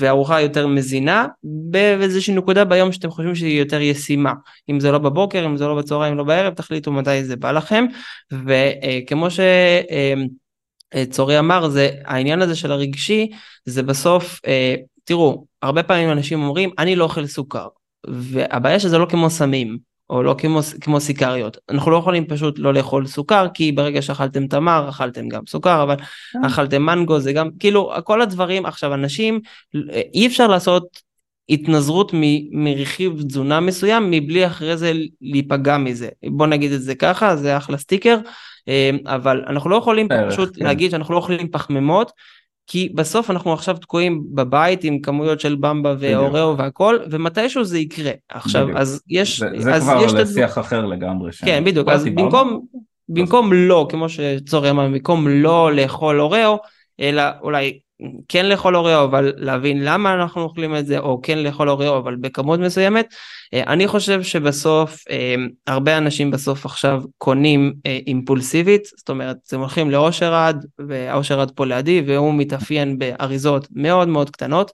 וארוחה יותר מזינה, באיזושהי נקודה ביום שאתם חושבים שהיא יותר ישימה, אם זה לא בבוקר, אם זה לא בצהריים, אם לא בערב, תחליטו מתי זה בא לכם, וכמו ש... צורי אמר, זה, העניין הזה של הרגשי, זה בסוף, תראו, הרבה פעמים אנשים אומרים, אני לא אוכל סוכר, והבעיה שזה לא כמו סמים, או לא כמו, כמו סיכריות. אנחנו לא יכולים פשוט לא לאכול סוכר, כי ברגע שאכלתם תמר, אכלתם גם סוכר, אבל אכלתם מנגו, זה גם, כאילו, כל הדברים, עכשיו, אנשים, אי אפשר לעשות התנזרות מ- מרכיב תזונה מסוים, מבלי אחרי זה להיפגע מזה. בוא נגיד את זה ככה, זה אחלה סטיקר, אבל אנחנו לא יכולים פשוט להגיד שאנחנו לא אוכלים פחמימות, כי בסוף אנחנו עכשיו תקועים בבית עם כמויות של במבה ואוראו והכל, ומתישהו זה יקרה. עכשיו, אז יש... זה כבר לשיח אחר לגמרי. כן, בדיוק. אז במקום לא, כמו שצורי אמר, במקום לא לאכול אוראו, אלא אולי כן לאכול אוראו, אבל להבין למה אנחנו אוכלים את זה, או כן לאכול אוראו, אבל בכמות מסוימת. אני חושב שבסוף, הרבה אנשים בסוף עכשיו קונים אימפולסיבית, זאת אומרת, הם הולכים לאושר עד, והאושר עד פה לידי, והוא מתאפיין באריזות מאוד מאוד קטנות,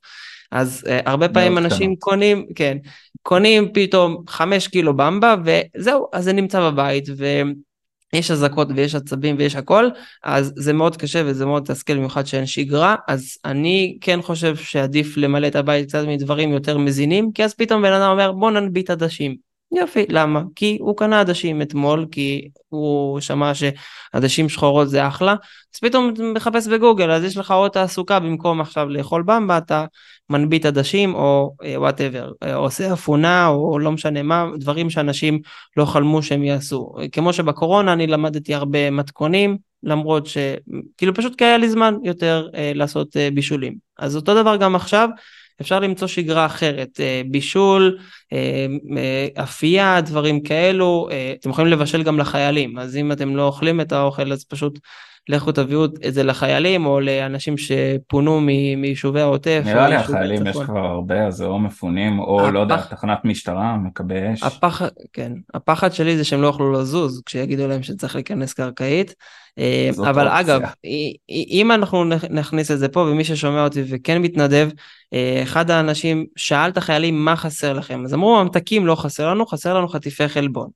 אז הרבה פעמים אנשים קונים, כן, קונים פתאום חמש קילו במבה, וזהו, אז זה נמצא בבית, ו... יש הזקות ויש עצבים ויש הכל, אז זה מאוד קשה וזה מאוד תסכל, במיוחד שאין שגרה. אז אני כן חושב שעדיף למלא את הבית קצת מדברים יותר מזינים, כי אז פתאום בן אדם אומר, בוא ננביט עדשים. יופי, למה? כי הוא קנה עדשים אתמול, כי הוא שמע שעדשים שחורות זה אחלה, אז פתאום מחפש בגוגל, אז יש לך עוד תעסוקה, במקום עכשיו לאכול במבה, אתה מנביט עדשים, או whatever, עושה אפונה, או לא משנה מה, דברים שאנשים לא חלמו שהם יעשו. כמו שבקורונה אני למדתי הרבה מתכונים, למרות ש... כאילו פשוט כי היה לי זמן יותר לעשות בישולים. אז אותו דבר גם עכשיו, אפשר למצוא שגרה אחרת, בישול, אפייה, דברים כאלו, אתם יכולים לבשל גם לחיילים, אז אם אתם לא אוכלים את האוכל, אז פשוט לכו תביאו את זה לחיילים, או לאנשים שפונו מיישובי העוטף. נראה לי החיילים יש כבר הרבה, אז או מפונים, או לא יודע, תחנת משטרה, מקבי אש. הפחד שלי זה שהם לא יוכלו לזוז, כשיגידו להם שצריך להיכנס קרקעית, אבל אגב, אם אנחנו נכניס את זה פה, ומי ששומע אותי וכן מתנדב, אחד האנשים שאל את החיילים מה חסר לכם, אז אמרו, המתקים לא חסר לנו, חסר לנו חטיפי חלבון.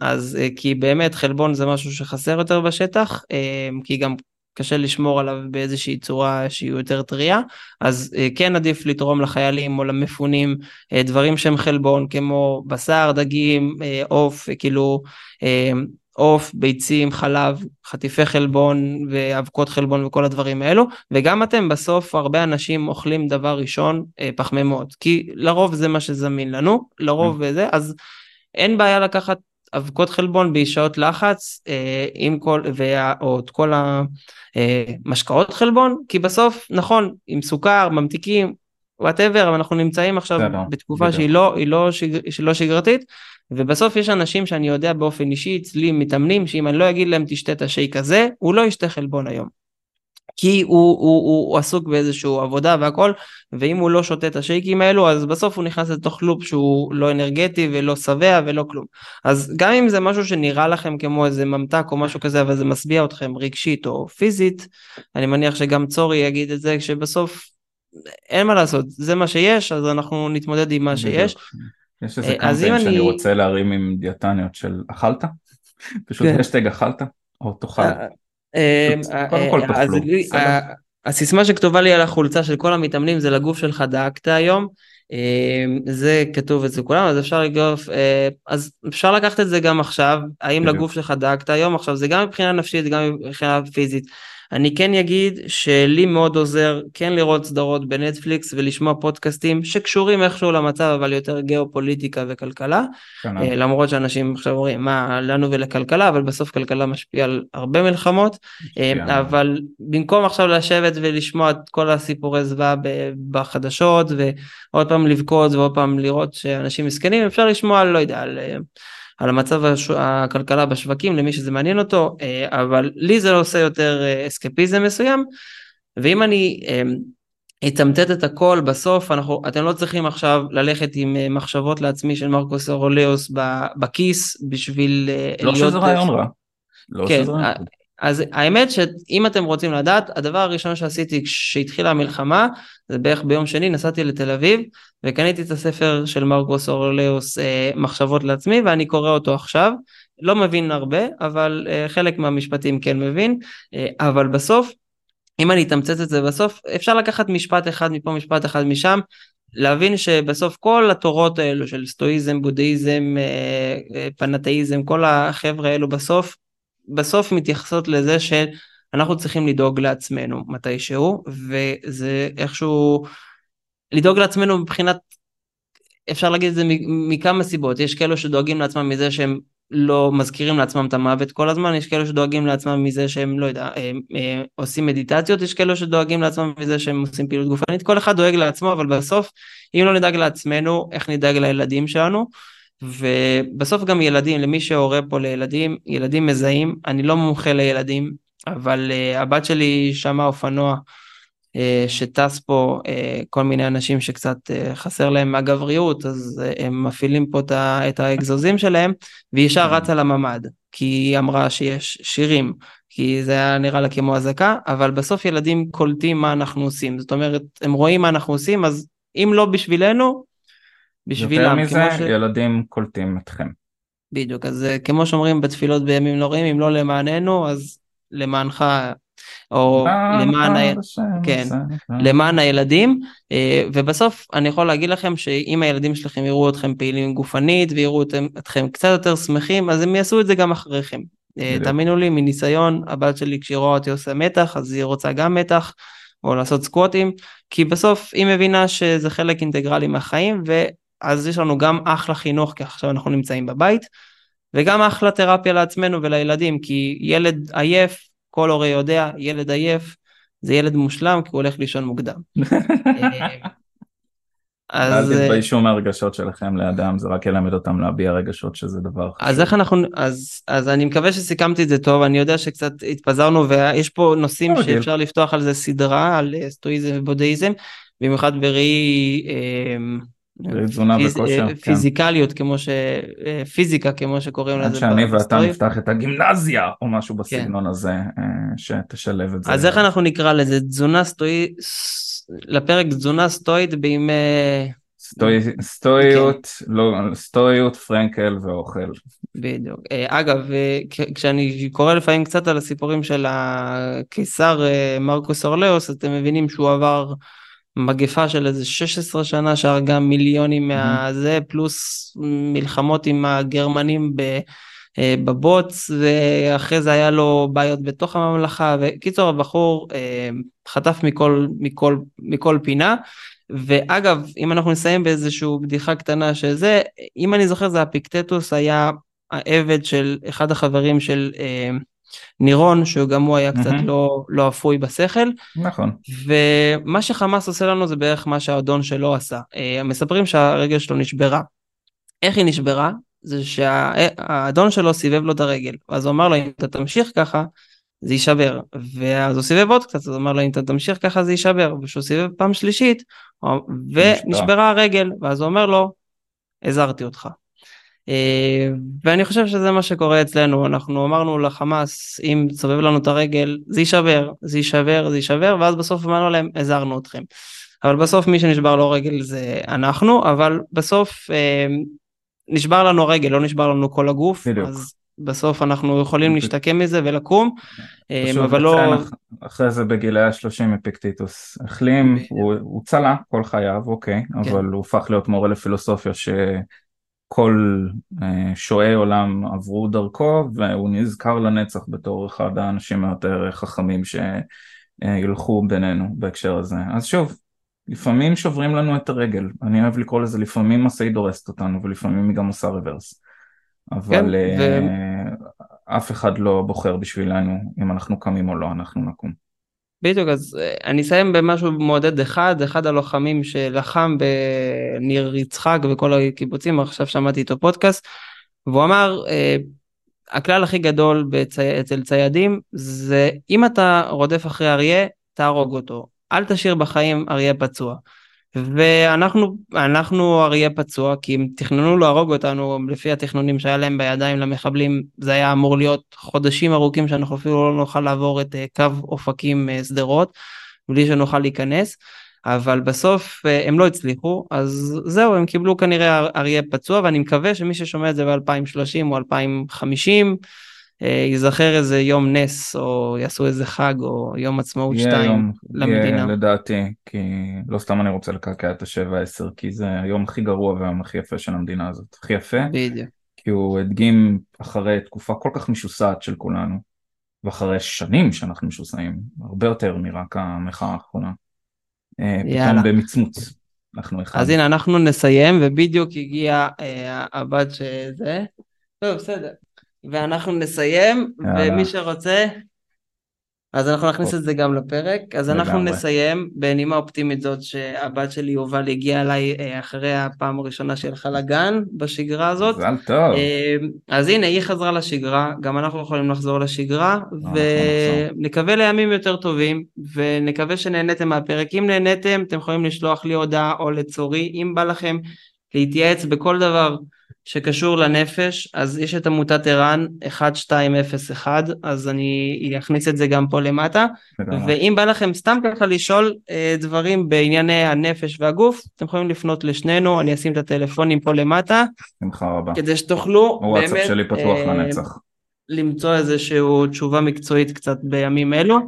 אז כי באמת חלבון זה משהו שחסר יותר בשטח, כי גם קשה לשמור עליו באיזושהי צורה שהיא יותר טריה, אז כן עדיף לתרום לחיילים או למפונים דברים שהם חלבון, כמו בשר, דגים, אוף, כאילו אוף, ביצים, חלב, חטיפי חלבון ואבקות חלבון וכל הדברים האלו, וגם אתם בסוף הרבה אנשים אוכלים דבר ראשון פחמימות, כי לרוב זה מה שזמין לנו, לרוב זה, אז אין בעיה לקחת אבקות חלבון בשעות לחץ, אה, עם כל, וה, או את כל המשקאות חלבון, כי בסוף, נכון, עם סוכר, ממתיקים, whatever, אבל אנחנו נמצאים עכשיו בתקופה שהיא לא, היא לא שגר, שלא שגרתית, ובסוף יש אנשים שאני יודע באופן אישי, אצלי מתאמנים, שאם אני לא אגיד להם תשתה את השי כזה, הוא לא ישתה חלבון היום. כי הוא, הוא, הוא, הוא עסוק באיזשהו עבודה והכל, ואם הוא לא שותה את השייקים האלו, אז בסוף הוא נכנס לתוך לופ שהוא לא אנרגטי ולא סבע ולא כלום. אז גם אם זה משהו שנראה לכם כמו איזה ממתק או משהו כזה, אבל זה מסביע אתכם רגשית או פיזית, אני מניח שגם צורי יגיד את זה, שבסוף אין מה לעשות, זה מה שיש, אז אנחנו נתמודד עם מה שיש. יש איזה קמפיין שאני רוצה להרים עם דיאטניות של אכלת? פשוט השטג אכלת או תאכל? קודם כל תאכלו. הסיסמה שכתובה לי על החולצה של כל המתאמנים זה לגוף שלך דאגת היום, זה כתוב אצל כולם, אז אפשר לגוף, אז אפשר לקחת את זה גם עכשיו, האם לגוף שלך דאגת היום, עכשיו זה גם מבחינה נפשית, גם מבחינה פיזית. אני כן אגיד שלי מאוד עוזר כן לראות סדרות בנטפליקס ולשמוע פודקאסטים שקשורים איכשהו למצב, אבל יותר גיאופוליטיקה וכלכלה, למרות שאנשים עכשיו אומרים, מה לנו ולכלכלה, אבל בסוף כלכלה משפיעה על הרבה מלחמות, אבל במקום עכשיו לשבת ולשמוע את כל הסיפורי זוועה בחדשות, ועוד פעם לבכות ועוד פעם לראות שאנשים מסכנים, אפשר לשמוע, לא יודע, על... על המצב הכלכלה בשווקים, למי שזה מעניין אותו, אבל לי זה לא עושה יותר אסקפיזם מסוים, ואם אני אתמתת את הכל בסוף, אנחנו, אתם לא צריכים עכשיו ללכת עם מחשבות לעצמי של מרקוס אורליוס בכיס, בשביל... לא שזה רעיון רע. לא שזה רעיון רע. אז האמת שאם אתם רוצים לדעת, הדבר הראשון שעשיתי כשהתחילה המלחמה, זה בערך ביום שני, נסעתי לתל אביב, וקניתי את הספר של מרקוס אורליוס, מחשבות לעצמי, ואני קורא אותו עכשיו, לא מבין הרבה, אבל חלק מהמשפטים כן מבין, אבל בסוף, אם אני אתמצת את זה בסוף, אפשר לקחת משפט אחד מפה, משפט אחד משם, להבין שבסוף כל התורות האלו של סטואיזם, בודהיזם, פנתאיזם, כל החבר'ה האלו בסוף, בסוף מתייחסות לזה שאנחנו צריכים לדאוג לעצמנו מתישהו, וזה איכשהו, לדאוג לעצמנו מבחינת, אפשר להגיד את זה מכמה סיבות, יש כאלו שדואגים לעצמם מזה שהם לא מזכירים לעצמם את המוות כל הזמן, יש כאלו שדואגים לעצמם מזה שהם, לא יודע, הם, הם עושים מדיטציות, יש כאלו שדואגים לעצמם מזה שהם עושים פעילות גופנית, כל אחד דואג לעצמו, אבל בסוף, אם לא נדאג לעצמנו, איך נדאג לילדים שלנו, ובסוף גם ילדים, למי שהורה פה לילדים, ילדים מזהים, אני לא מומחה לילדים, אבל uh, הבת שלי שמה אופנוע, שטס פה כל מיני אנשים שקצת חסר להם מהגבריות, אז הם מפעילים פה את האגזוזים שלהם, ואישה רצה לממד, כי היא אמרה שיש שירים, כי זה היה נראה לה כמו הזקה, אבל בסוף ילדים קולטים מה אנחנו עושים, זאת אומרת, הם רואים מה אנחנו עושים, אז אם לא בשבילנו, בשבילם. יותר מזה, ש... ילדים קולטים אתכם. בדיוק, אז כמו שאומרים בתפילות בימים נוראים, אם לא למעננו, אז למענך... או למען, ה... כן, למען הילדים, ובסוף אני יכול להגיד לכם שאם הילדים שלכם יראו אתכם פעילים גופנית, ויראו אתם, אתכם קצת יותר שמחים, אז הם יעשו את זה גם אחריכם, תאמינו לי מניסיון, הבת שלי כשהיא רואה אותי עושה מתח, אז היא רוצה גם מתח, או לעשות סקווטים, כי בסוף היא מבינה שזה חלק אינטגרלי מהחיים, ואז יש לנו גם אחלה חינוך, כי עכשיו אנחנו נמצאים בבית, וגם אחלה תרפיה לעצמנו ולילדים, כי ילד עייף, כל הורי יודע, ילד עייף, זה ילד מושלם, כי הוא הולך לישון מוקדם. אז... אל תתביישו מהרגשות שלכם לאדם, זה רק ילמד אותם להביע רגשות שזה דבר חשוב. אז איך אנחנו... אז, אז אני מקווה שסיכמתי את זה טוב, אני יודע שקצת התפזרנו, ויש פה נושאים שאפשר לפתוח על זה סדרה, על סטואיזם ובודהיזם, במיוחד בראי... פיזיקליות, פיזיקה כמו שקוראים לזה, שאני ואתה נפתח את הגימנזיה או משהו בסגנון הזה שתשלב את זה. אז איך אנחנו נקרא לזה? תזונה סטואית, לפרק תזונה סטואית בימי סטואיות, סטואיות, פרנקל ואוכל. בדיוק. אגב, כשאני קורא לפעמים קצת על הסיפורים של הקיסר מרקוס אורליוס, אתם מבינים שהוא עבר מגפה של איזה שש עשרה שנה שהרגה מיליונים מהזה, פלוס מלחמות עם הגרמנים בבוץ, ואחרי זה היה לו בעיות בתוך הממלכה, וקיצור הבחור חטף מכל, מכל, מכל פינה, ואגב, אם אנחנו נסיים באיזשהו בדיחה קטנה שזה, אם אני זוכר זה אפיקטיטוס היה העבד של אחד החברים של נירון, שגם הוא היה קצת לא, לא אפוי בשכל. נכון. ומה שחמאס עושה לנו זה בערך מה שהאדון שלו עשה. מספרים שהרגל שלו נשברה. איך היא נשברה? זה שהאדון שלו סיבב לו את הרגל. אז הוא אמר לו, אם אתה תמשיך ככה, זה יישבר. ואז הוא סיבב עוד קצת, אז הוא אמר לו, אם אתה תמשיך ככה, זה יישבר. ושהוא סיבב פעם שלישית, ונשברה הרגל. ואז הוא אומר לו, עזרתי אותך. ואני חושב שזה מה שקורה אצלנו, אנחנו אמרנו לחמאס, אם סובב לנו את הרגל, זה יישבר, זה יישבר, זה יישבר, ואז בסוף אמרנו להם, עזרנו אתכם. אבל בסוף מי שנשבר לו רגל זה אנחנו, אבל בסוף נשבר לנו רגל, לא נשבר לנו כל הגוף, אז בסוף אנחנו יכולים להשתקם מזה ולקום, אבל לא... אחרי זה בגילי השלושים אפיקטיטוס החלים, הוא צלה כל חייו, אוקיי, אבל הוא הופך להיות מורה לפילוסופיה ש... כל שואי עולם עברו דרכו, והוא נזכר לנצח בתור אחד האנשים היותר חכמים שילכו בינינו בהקשר הזה. אז שוב, לפעמים שוברים לנו את הרגל, אני אוהב לקרוא לזה, לפעמים מסעי דורסת אותנו, ולפעמים היא גם עושה ריברס. אבל כן, אה, ו... אף אחד לא בוחר בשבילנו, אם אנחנו קמים או לא, אנחנו נקום. בדיוק, אז אני אסיים במשהו מועדד אחד, אחד הלוחמים שלחם בניר יצחק וכל הקיבוצים, עכשיו שמעתי איתו פודקאסט, והוא אמר, הכלל הכי גדול אצל ציידים, זה אם אתה רודף אחרי אריה, תהרוג אותו, אל תשאיר בחיים אריה פצוע, ואנחנו אנחנו אריה פצוע, כי אם תכננו להרוג אותנו, לפי התכנונים שהיה להם בידיים למחבלים, זה היה אמור להיות חודשים ארוכים, שאנחנו אפילו לא נוכל לעבור את קו אופקים סדרות, בלי שנוכל להיכנס, אבל בסוף הם לא הצליחו, אז זהו, הם קיבלו כנראה אריה פצוע, ואני מקווה שמי ששומע את זה ב-אלפיים ושלושים או אלפיים וחמישים, ייזכר איזה יום נס, או יעשו איזה חג, או יום עצמאות שתיים למדינה. לדעתי, כי לא סתם אני רוצה לקעקע את השבע עשר, כי זה היום הכי גרוע והיום הכי יפה של המדינה הזאת. הכי יפה, כי הוא הדגים אחרי תקופה כל כך משוסעת של כולנו, ואחרי שנים שאנחנו משוסעים, הרבה יותר מרק המחאה האחרונה. פתאום במצמוץ. אז הנה, אנחנו נסיים, ובדיוק הגיע הבת שזה. טוב, בסדר. ואנחנו נסיים, ומי שרוצה, אז אנחנו נכניס את זה גם לפרק, אז אנחנו נסיים בנימה אופטימית זאת שהבת שלי יובל הגיעה אליי אחרי הפעם הראשונה שהלכה לגן בשגרה הזאת, אז הנה היא חזרה לשגרה, גם אנחנו יכולים לחזור לשגרה, ונקווה לימים יותר טובים, ונקווה שנהנתם מהפרק, אם נהנתם אתם יכולים לשלוח לי הודעה או לצורי, אם בא לכם להתייעץ בכל דבר שקשור לנפש, אז יש את עמותת איראן אחת שתיים אפס אחת, אז אני אכניס את זה גם פה למטה, ואם בא לכם סתם ככה לשאול דברים בענייני הנפש והגוף, אתם יכולים לפנות לשנינו, אני אשים את הטלפונים פה למטה, כדי שתוכלו באמת למצוא איזשהו תשובה מקצועית קצת בימים אלו,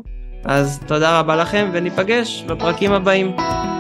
אז תודה רבה לכם וניפגש בפרקים הבאים.